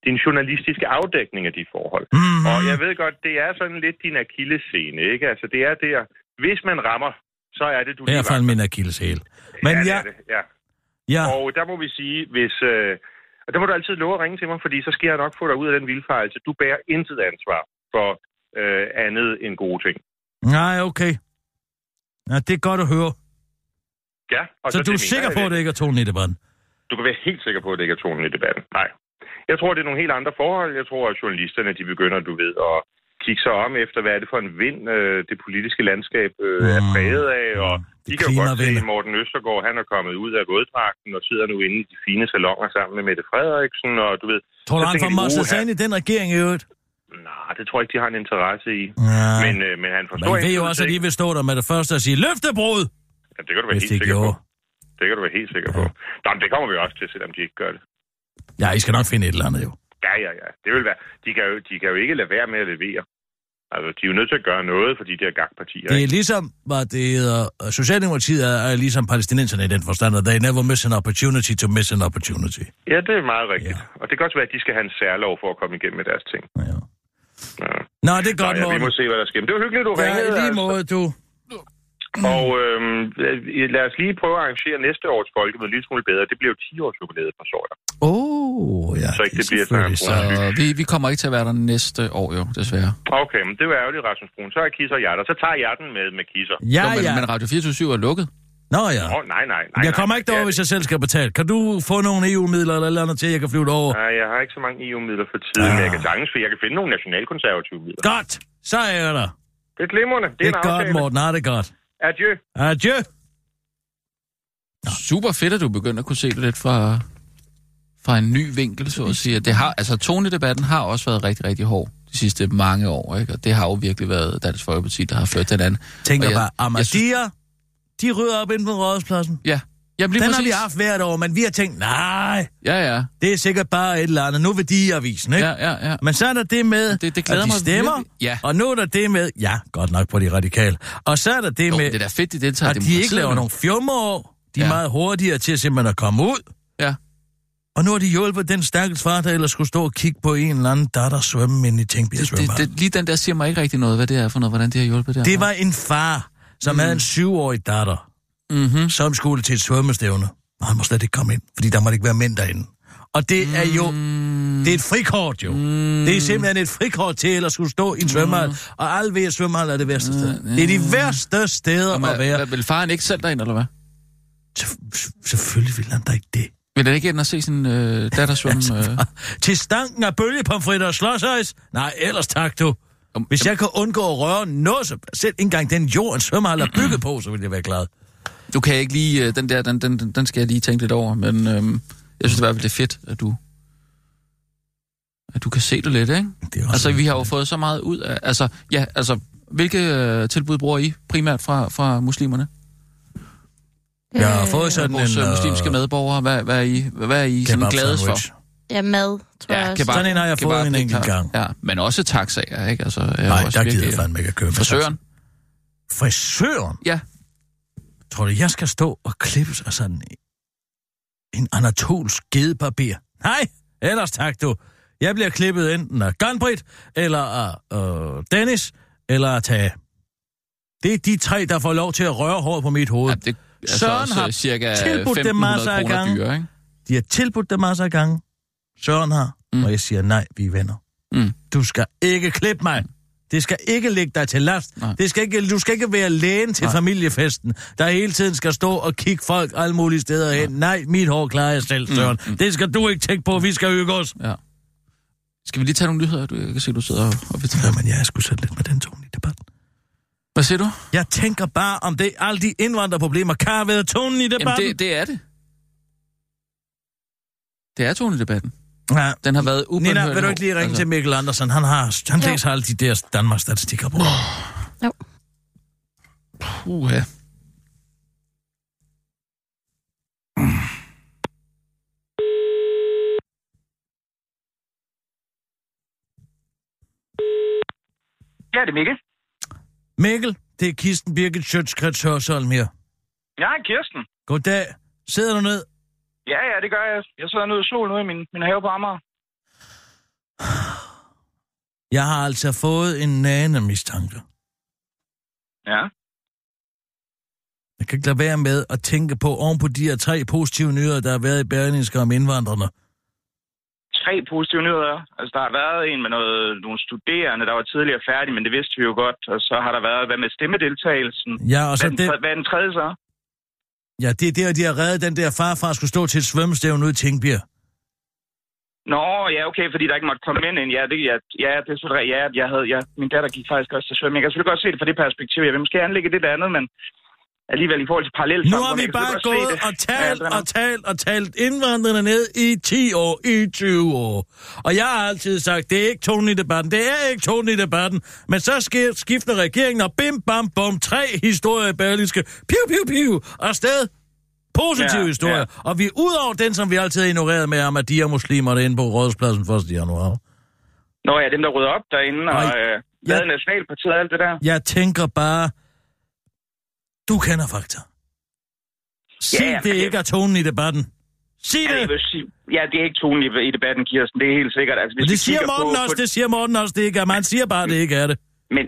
din journalistiske afdækning af de forhold. Og jeg ved godt, det er sådan lidt din akillessene, ikke? Altså, det er der. Hvis man rammer, så er det, du... Det er i hvert fald min akilleshæl. Men ja, ja. Og der må vi sige, hvis... og der må du altid love at ringe til mig, fordi så skal jeg nok få dig ud af den vildfarelse. Du bærer intet ansvar for andet end gode ting. Nej, okay. Ja, det er godt at høre. Ja. Og så du er sikker på, at det ikke er tonen i debatten? Du kan være helt sikker på, at det ikke er tonen i debatten. Nej. Jeg tror, det er nogle helt andre forhold. Jeg tror, at journalisterne, de begynder, du ved, at kigge sig om efter, hvad er det for en vind, det politiske landskab er præget af, og de kan jo godt se, at Morten Østergaard, han er kommet ud af våddragten og sidder nu inde i de fine salonger sammen med Mette Frederiksen, og du ved... Tror du, han får masser af i den regering i øvrigt? Nej, det tror jeg ikke, de har en interesse i. Men han forstår ikke... Man ved jo også, at de vil stå der med det første og sige, løftebrud! Ja, det kan du være helt sikker på. Det kan du være helt sikker på. Nå, det kommer vi også til, selvom de ikke gør det. Ja, I skal nok finde et eller andet jo. Ja. Det vil være. De kan jo ikke lade være med at levere. Altså, de er jo nødt til at gøre noget for de der gagpartier. Det er ikke? Ligesom, hvad det hedder, Socialdemokratiet er ligesom palæstinenserne i den forstand, at they never miss an opportunity to miss an opportunity. Ja, det er meget rigtigt. Ja. Og det kan også være, at de skal have en særlov for at komme igennem med deres ting. Ja. Nå, det er godt, Morten. Vi må se, hvad der sker. Men det var hyggeligt, du ringede. Ja, i lige måde, du. Og lad os lige prøve at arrangere næste års folkemøde en lille smule bedre. Det bliver jo 10 års jubilæet for Søjer. Ja. Så ikke det bliver sådan. Vi kommer ikke til at være der næste år jo, desværre. Okay, men det var ærgerligt, Rasmus Brun. Så er Kisser og Hjerter. Så tager jeg den med Kisser. Ja, nå, men Radio 24/7 er lukket. Nå ja. Nå, nej. Jeg kommer ikke derover, hvis jeg selv skal betale. Kan du få nogle EU-midler eller andet til, at jeg kan flyve derover? Nej, jeg har ikke så mange EU-midler for tiden, men jeg kan sagtens, for jeg kan finde nogle nationalkonservative midler. Godt, så er jeg der. Det er glimrende. Det er godt, Morten. Nej, det er godt. Adieu. Adieu. Nå. Super fedt, at du begynder at kunne se det lidt fra en ny vinkel, så at sige. Det har, altså, Tony-debatten har også været rigtig, rigtig hård de sidste mange år, ikke? Og det har jo virkelig været Dansk Folkeparti, der har ført den anden. Tænker bare, Amadier, de rydder op ind på Rådhuspladsen. Ja. Jamen, den har vi haft hvert år, men vi har tænkt, nej, det er sikkert bare et eller andet. Nu vil de avisen, ikke? Ja. Men så er der det med, det at de stemmer, ja. Og nu er der det med, ja, godt nok på de radikale. Og så er der det med, det er fedt, de deltager, at de ikke laver nogle fjummerår. De er meget hurtigere til at simpelthen at komme ud. Ja. Og nu har de hjulpet den stakkels far, der ellers skulle stå og kigge på en eller anden datter svømme ind i Tænkbjerg. Lige den der siger mig ikke rigtig noget, hvad det er for noget, hvordan de har hjulpet der. Det var en far, som havde en 7-årig datter. Mm-hmm. Som skulle til et svømmestævne. Han må slet ikke komme ind, fordi der må ikke være mænd derinde. Og det er jo... Det er et frikort, jo. Det er simpelthen et frikort til, eller skulle stå i en svømmehal. Og alle ved, at svømmehal er det værste sted. Det er de værste steder at være. Vil faren ikke selv derind, eller hvad? Selvfølgelig vil han da ikke det. Vil han ikke ind og se sin datter svømme? Til stanken af bølgepomfritter og slåsøjs? Nej, ellers tak, du. Hvis jeg kan undgå at røre noget, så selv ikke engang den jord, en svømmehal er bygget på, så vil jeg være glad. Du kan ikke lige... Den der, den skal jeg lige tænke lidt over, men jeg synes i hvert fald, det er fedt, at du kan se det lidt, ikke? Det altså, vi har jo fået så meget ud af... Altså, hvilke tilbud bruger I primært fra muslimerne? Jeg har fået sådan vores muslimske medborgere, hvad er I sådan glade for? Ja, mad, tror jeg også. Sådan en har jeg fået en enkelt gang. Ja, men også taxaer, ikke? Altså, nej, også der gider jeg fandme ikke at købe. Frisøren? Ja. Tror du, jeg skal stå og klippe sig sådan en anatolsk gedepapir? Nej, ellers tak du. Jeg bliver klippet enten af Gunbrit, eller af Dennis, eller af Tage. Det er de tre, der får lov til at røre håret på mit hoved. Ja, Søren har cirka tilbudt det masser af gange. Dyr, ikke? De har tilbudt det masser af gange. Søren har, og jeg siger, nej, vi er venner. Du skal ikke klippe mig. Det skal ikke ligge dig til last. Det skal ikke, du skal ikke være lægen til familiefesten, der hele tiden skal stå og kigge folk alle mulige steder hen. Nej, mit hår klarer jeg selv, Søren. Det skal du ikke tænke på, vi skal hygge os. Ja. Skal vi lige tage nogle nyheder? Jeg kan se, du sidder og... Jamen, jeg skulle sætte lidt med den Tony i debatten. Hvad siger du? Jeg tænker bare om det. Alle de indvandrerproblemer kan have været Tony i debatten. Jamen, det er det. Det er Tony i debatten. Ja. Den har været ubehørt. Nina, vil du ikke lige ringe til Mikkel Andersen? Han læser alle de der Danmarks statistikker på. Jo. Puha. Ja, det er Mikkel. Mikkel, det er Kirsten Birgit Schøtz-Krets Hørsholm her. Ja, Kirsten. Goddag. Sidder du ned? Ja, det gør jeg. Jeg sidder nede i solen ude i min have på Amager. Jeg har altså fået en nagende mistanke. Ja. Jeg kan ikke lade være med at tænke på oven på de her 3 positive nyheder, der har været i Berlingske om indvandrerne. 3 positive nyheder? Altså, der har været en med nogle studerende, der var tidligere færdige, men det vidste vi jo godt. Og så har der været, hvad med stemmedeltagelsen? Ja, og så hvad den tredje så? Ja, det er der, de har reddet den der farfar skulle stå til et svømmestævn ude i Tingbjerg. Nå, ja, okay, fordi der ikke måtte komme mænd ind. Ja, det er selvfølgelig ja, min datter gik faktisk også til svømme. Jeg kan selvfølgelig godt se det fra det perspektiv. Jeg vil måske anlægge det andet, men alligevel i forhold til parallelt. Nu har vi bare gået og talt indvandrerne ned i 10 år, i 20 år. Og jeg har altid sagt, det er ikke Tony i debatten, Men så skifter regeringen, og bim, bam, bum, 3 historier i Berlingske. Piu, piu, piu, afsted. Positive historier. Ja. Og vi er ud over den, som vi altid har ignoreret med Ahmadiyya og muslimer derinde på Rådhuspladsen 1. januar. Nå ja, dem der rydder op derinde og lader Nationalpartiet og alt det der. Jeg tænker bare, du kender fakta. Sig det ikke er tonen i debatten. Ja, det er ikke tonen i debatten, Kirsten. Det er helt sikkert. Altså, hvis det siger Morten også, det siger Morten også, det ikke er. Man siger bare, det ikke er det.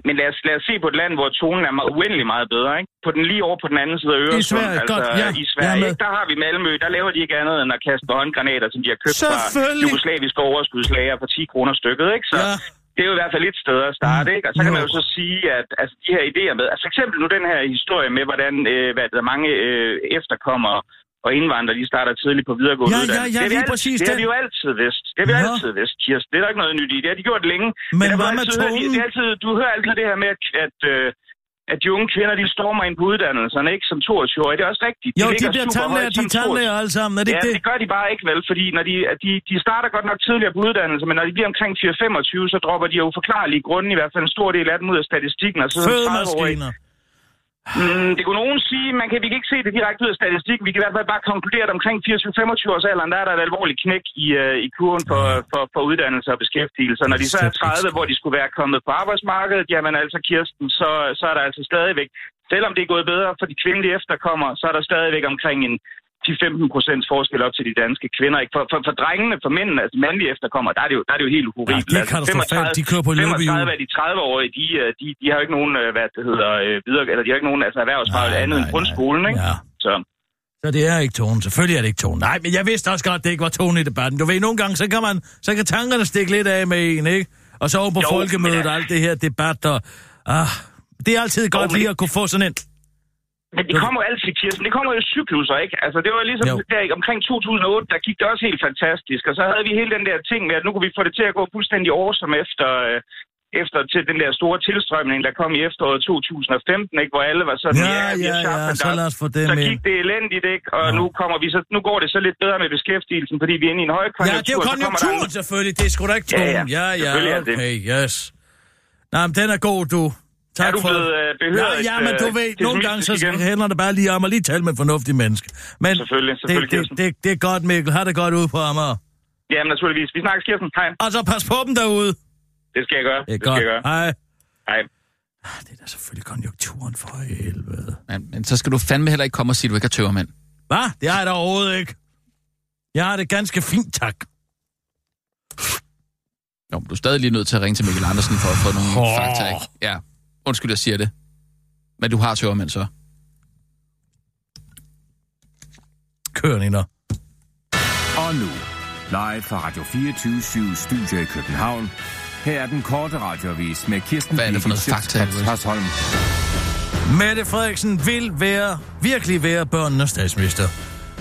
Men lad os se på et land, hvor tonen er uendelig meget bedre, ikke? På den lige over på den anden side af Øresund, i Sverige. Ikke? Der har vi Malmø, der laver de ikke andet end at kaste håndgranater, som de har købt fra jugoslaviske overskudslager for 10 kroner stykket, ikke? Så det er jo i hvert fald et sted at starte, ikke? Og så kan man jo så sige, at altså, de her idéer med... Altså for eksempel nu den her historie med, hvordan mange efterkommere og indvandrere, de starter tidligt på videregående uddannelse. Ja, lige præcis. Det har vi jo altid vidst. Det har vi altid vidst, Kirsten. Det er der ikke noget nyt i. Det har de gjort længe. Men hvad med tonen? Du hører altid det her med, at de unge kvinder, de stormer ind på uddannelserne, ikke? Som 22-årige. Det er også rigtigt. Jo, de bliver tandlæger alle sammen. Er det ikke det? Ja, det gør de bare ikke, vel? Fordi når de starter godt nok tidligere på uddannelse, men når de bliver omkring 24-25, så dropper de jo uforklarlige grunde, i hvert fald en stor del af dem ud af statistikken. Og så det kunne nogen sige, vi kan ikke se det direkte ud af statistikken. Vi kan i hvert fald bare konkludere, at omkring 24-25 års alderen, der er der et alvorligt knæk i kurven for uddannelse og beskæftigelse. Når de så er 30, hvor de skulle være kommet på arbejdsmarkedet, jamen altså Kirsten, så er der altså stadigvæk, selvom det er gået bedre for de kvindelige efterkommere, så er der stadigvæk omkring en 10-15% forskel op til de danske kvinder. Ikke? For drengene, for mændene, altså mandlige efterkommere, der er det jo helt horribelt. Ja, det kan de kører på løbehjul. 35 af de 30-årige, de har jo ikke nogen, de har ikke nogen erhvervsfagligt andet end grundskolen, ikke? Ja. Så det er ikke tonen. Selvfølgelig er det ikke tonen. Nej, men jeg vidste også godt, at det ikke var tonen i debatten. Du ved, nogle gange, så kan tankerne stikke lidt af med en, ikke? Og så over på folkemødet og alt det her debat, og det er altid godt lige at kunne få sådan en... Men det kommer jo altid, Kirsten. Det kommer jo cykluser, ikke? Altså, det var ligesom der omkring 2008, der gik det også helt fantastisk. Og så havde vi hele den der ting med, at nu kunne vi få det til at gå fuldstændig awesome efter til den der store tilstrømning, der kom i efteråret 2015, ikke? Hvor alle var sådan, så gik det elendigt, ikke? Og nu går det så lidt bedre med beskæftigelsen, fordi vi er inde i en høj konjunktur. Ja, det er jo konjunkturen selvfølgelig. Det er sgu da ikke tonen. Nej, men den er god, du. Tak for det. Men du ved, nogle gange så handler det bare lige om at lige tale med fornuftige mennesker. Men selvfølgelig det er godt, Mikkel. Har det godt ude på Amager. Jamen naturligvis. Vi snakkes, Kirsten. Hej. Og så pas på dem derude. Det skal jeg gøre. Det skal jeg gøre. Hej. Hej. Det er da selvfølgelig konjunkturen for helvede. Men så skal du fandme heller ikke komme og sige, at du ikke er tøvermand. Hvad? Det har jeg da overhovedet ikke. Jeg har det ganske fint, tak. Jo, du er stadig lige nødt til at ringe til Mikkel Andersen for at få nogle fakta, ikke? Ja. Undskyld, jeg siger det. Men du har tørmænd, så. Kørninger. Og nu. Live fra Radio 24 Studio i København. Her er den korte radioavis med Kirsten Birgit Schøtz-Krets Hørsholm. Mette Frederiksen vil virkelig være børnenes statsminister.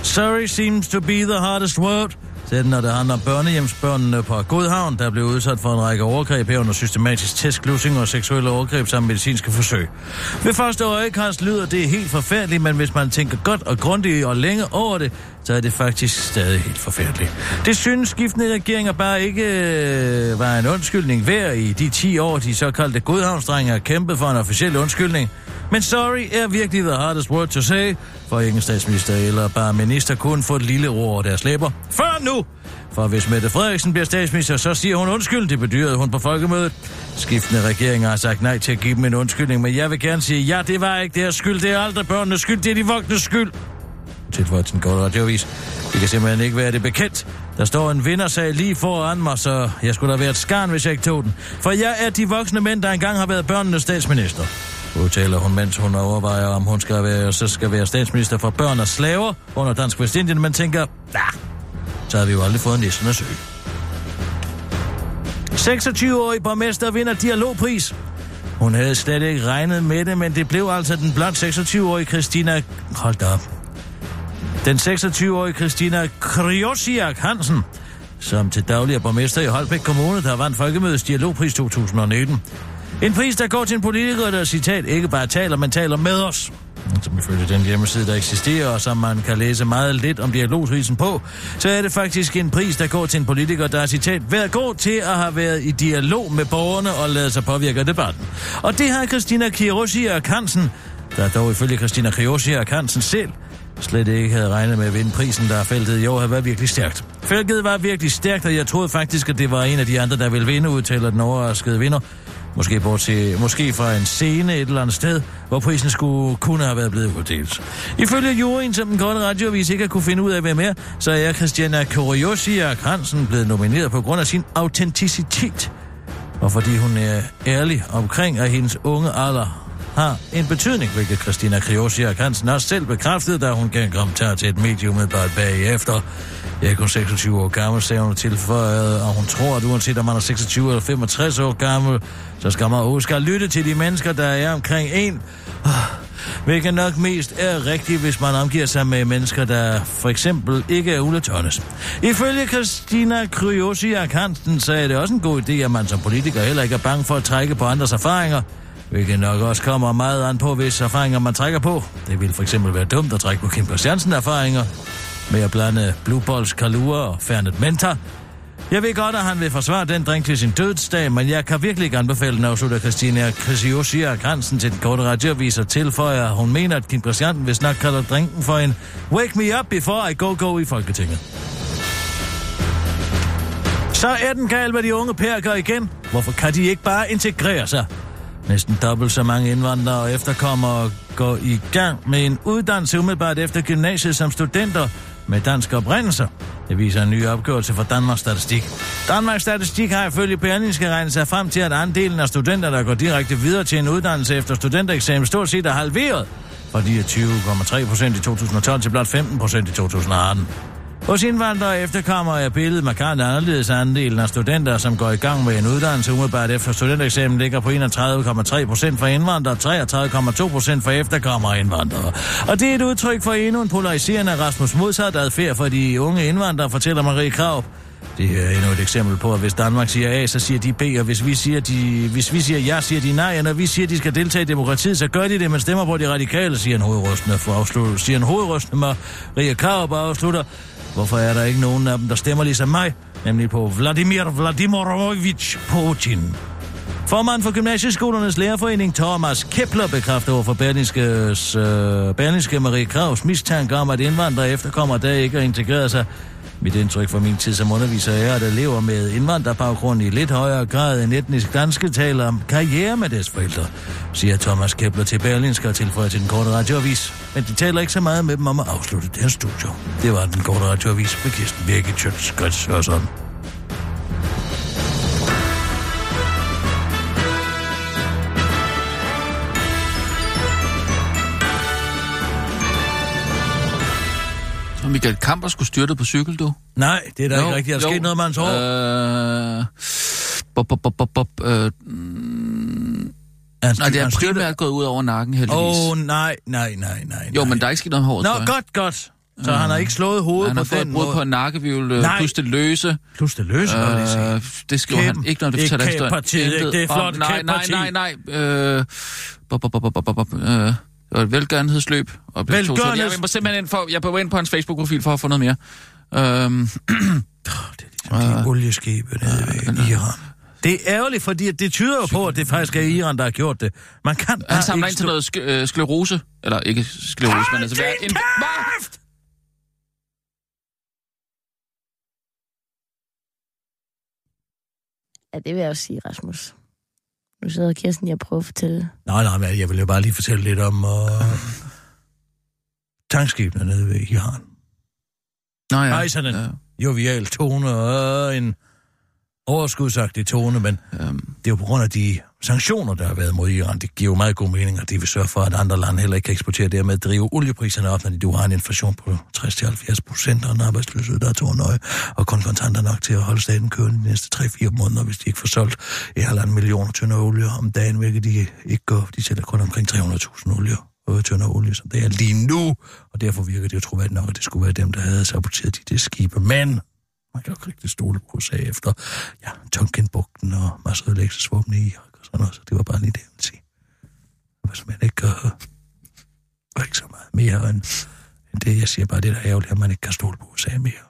Sorry seems to be the hardest word. Det når det handler om børnehjemsbørnene på Godhavn, der blev udsat for en række overgreb herunder systematisk tæsklusing og seksuelle overgreb samt medicinske forsøg. Ved første øjekast lyder det helt forfærdeligt, men hvis man tænker godt og grundigt og længe over det, så er det faktisk stadig helt forfærdeligt. Det synes skiftende regeringer bare ikke var en undskyldning værd i de 10 år, de såkaldte Godhavnsdrenge har kæmpet for en officiel undskyldning. Men sorry er virkelig the hardest word to say, for ingen statsminister eller bare minister kunne få et lille ord over deres læber. Før nu! For hvis Mette Frederiksen bliver statsminister, så siger hun undskyld, det bedyrede hun på folkemødet. Skiftende regeringer har sagt nej til at give dem en undskyldning, men jeg vil gerne sige, ja, det var ikke deres skyld, det er aldrig børnenes skyld, det er de voksnes skyld. Tilføjt til den korte radioavis. Det kan simpelthen ikke være det bekendt. Der står en vindersag lige foran mig, så jeg skulle da være et skarn, hvis jeg ikke tog den. For jeg er de voksne mænd, der engang har været børnenes statsminister. Udtaler hun, mens hun overvejer, om hun skal være statsminister for børn og slaver under Dansk Vestindien, men tænker, så har vi jo aldrig fået næsten at søge. 26-årig borgmester vinder dialogpris. Hun havde slet ikke regnet med det, men det blev altså den blot 26-årige Christina... Den 26-årige Christina Kriosiak Hansen, som til daglig er borgmester i Holbæk Kommune, der vandt Folkemødets Dialogpris 2019. En pris, der går til en politiker, der, citat, ikke bare taler, men taler med os. Som ifølge den hjemmeside, der eksisterer, og som man kan læse meget lidt om dialogprisen på, så er det faktisk en pris, der går til en politiker, der, citat, været god til at have været i dialog med borgerne og lade sig påvirke af debatten. Og det har Christina Kriosiak Hansen, der dog ifølge Christina Kriosiak Hansen selv, slet ikke havde regnet med at vinde prisen, der feltet i år havde været virkelig stærkt. Feltet var virkelig stærkt, og jeg troede faktisk, at det var en af de andre, der ville vinde, udtaler den overraskede vinder. Måske fra en scene et eller andet sted, hvor prisen skulle kunne have været blevet uddelt. Ifølge juryen, som den korte radioavis ikke kunne finde ud af, hvem er, så er Christina Kriosiak Hansen blevet nomineret på grund af sin autenticitet. Og fordi hun er ærlig omkring, at hendes unge alder har en betydning, hvilket Christina Kriosiak Hansen også selv bekræftede, da hun gav en kommentar til et medium medbart bagefter. Jeg er kun 26 år gammel, sagde hun tilføjet, og hun tror, at uanset om man er 26 eller 65 år gammel, så skal man også lytte til de mennesker, der er omkring en, hvilket nok mest er rigtigt, hvis man omgiver sig med mennesker, der for eksempel ikke er Ulla Tørnes. Ifølge Christina Kriosiak Hansen, så er det også en god idé, at man som politiker heller ikke er bange for at trække på andres erfaringer, hvilket nok også kommer meget an på, hvis erfaringer man trækker på. Det ville for eksempel være dumt at trække på Kim Christiansen-erfaringer med at blande Blue Balls, Kalua og Fernet Menta. Jeg ved godt, at han vil forsvare den drink til sin dødsdag, men jeg kan virkelig ikke anbefale den, afslutter Christina Kriosiak Hansen til den korte radioavis og tilføjer, at hun mener, at Kim Christiansen vil snakke kalder drinken for en Wake Me Up Before I Go i Folketinget. Så er den galt med de unge perker igen. Hvorfor kan de ikke bare integrere sig? Næsten dobbelt så mange indvandrere og efterkommere går i gang med en uddannelse umiddelbart efter gymnasiet som studenter med dansk oprindelse. Det viser en ny opgørelse fra Danmarks Statistik. Danmarks Statistik har ifølge Berlingske regnet sig frem til, at andelen af studenter, der går direkte videre til en uddannelse efter studentereksamen, stort set er halveret fra 29,3% i 2012 til blot 15% i 2018. Hos indvandrere og efterkommere er billedet markant anderledes. Andelen af studenter, som går i gang med en uddannelse umiddelbart efter studentereksamen, ligger på 31,3% for indvandrere og 33,2% for efterkommere og indvandrere. Og det er et udtryk for endnu en polariserende Rasmus modsat adfærd for de unge indvandrere, fortæller Marie Krav. Det er endnu et eksempel på, at hvis Danmark siger A, så siger de B, og hvis vi siger ja, siger de nej, og når vi siger, de skal deltage i demokratiet, så gør de det, men stemmer på de radikale, siger en hovedrystende, Marie Krav afslutter. Hvorfor er der ikke nogen af dem, der stemmer ligesom mig? Nemlig på Vladimir Vladimirovich Putin. Formanden for Gymnasieskolernes Lærerforening, Thomas Kepler, bekræfter over for Berlingske Marie Kraus mistanke om, at indvandrere efterkommer der ikke at integrere sig. Mit indtryk fra min tid som underviser er, at elever med indvandrerbaggrund i lidt højere grad end etnisk danske taler om karriere med deres forældre, siger Thomas Kepler til Berlingske og tilføjer til den korte radioavis. Men de taler ikke så meget med dem om at afslutte deres studier. Det var den korte radioavis med Kirsten Birgit Schøtz-Krets Hørsholm. Michael Kamper skulle styrte på cykel, du? Nej, det er da ikke rigtigt. Er der sket noget med hans hår? Nej, det er primært gået ud over nakken, heldigvis. Nej. Jo, men der er ikke sket noget med håret, tror jeg. Nå, godt. Så han har ikke slået hovedet på den måde. Han har fået brud på en nakkevivl, plus det løse. Plus det løse, kan jeg lige sige. Det skriver han ikke, når det fortæller ikke partiet. Det er flot, kæmpartiet. Nej. Det var et velgørenhedsløb. Jeg var simpelthen ind på hans Facebook-profil for at få noget mere. Det er de olieskibe nede i Iran. Det er ærgerligt, fordi det tyder jo på, at det faktisk er Iran, der har gjort det. Man kan han samler ind til noget sklerose. Eller ikke sklerose, men altså... Kæft! Ja, det vil jeg også sige, Rasmus. Nu sidder Kirsten, jeg prøver at fortælle. Nej, jeg vil jo bare lige fortælle lidt om tankskibene nede ved Iran. Nej, ja. Rejserne, jovial tone og en overskudsagtig tone, men det er jo på grund af de sanktioner, der har været mod Iran. Det giver jo meget god mening, og det vil sørge for, at andre lande heller ikke kan eksportere det med at drive oliepriserne op, når du har en inflation på 60-70%, og en arbejdsløshed, der er tårnøje, og kun kontanter nok til at holde staten kørende de næste 3-4 måneder, hvis de ikke får solgt 1,5 millioner tønder olie om dagen, hvilket de ikke gør. De sælger kun omkring 300.000 tønder olie, som det er lige nu, og derfor virker det jo troværdigt nok, at det skulle være dem, der havde saboteret de skibe. Men Man kan jo ikke rigtig stole på USA efter, ja, Tonkinbugten og masser af ødelæggelsesvåben i Irak og sådan noget, så det var bare lige det, jeg ville sige. Hvis man ikke gør ikke så meget mere end det, jeg siger bare, det der er ærgerligt, at man ikke kan stole på USA mere.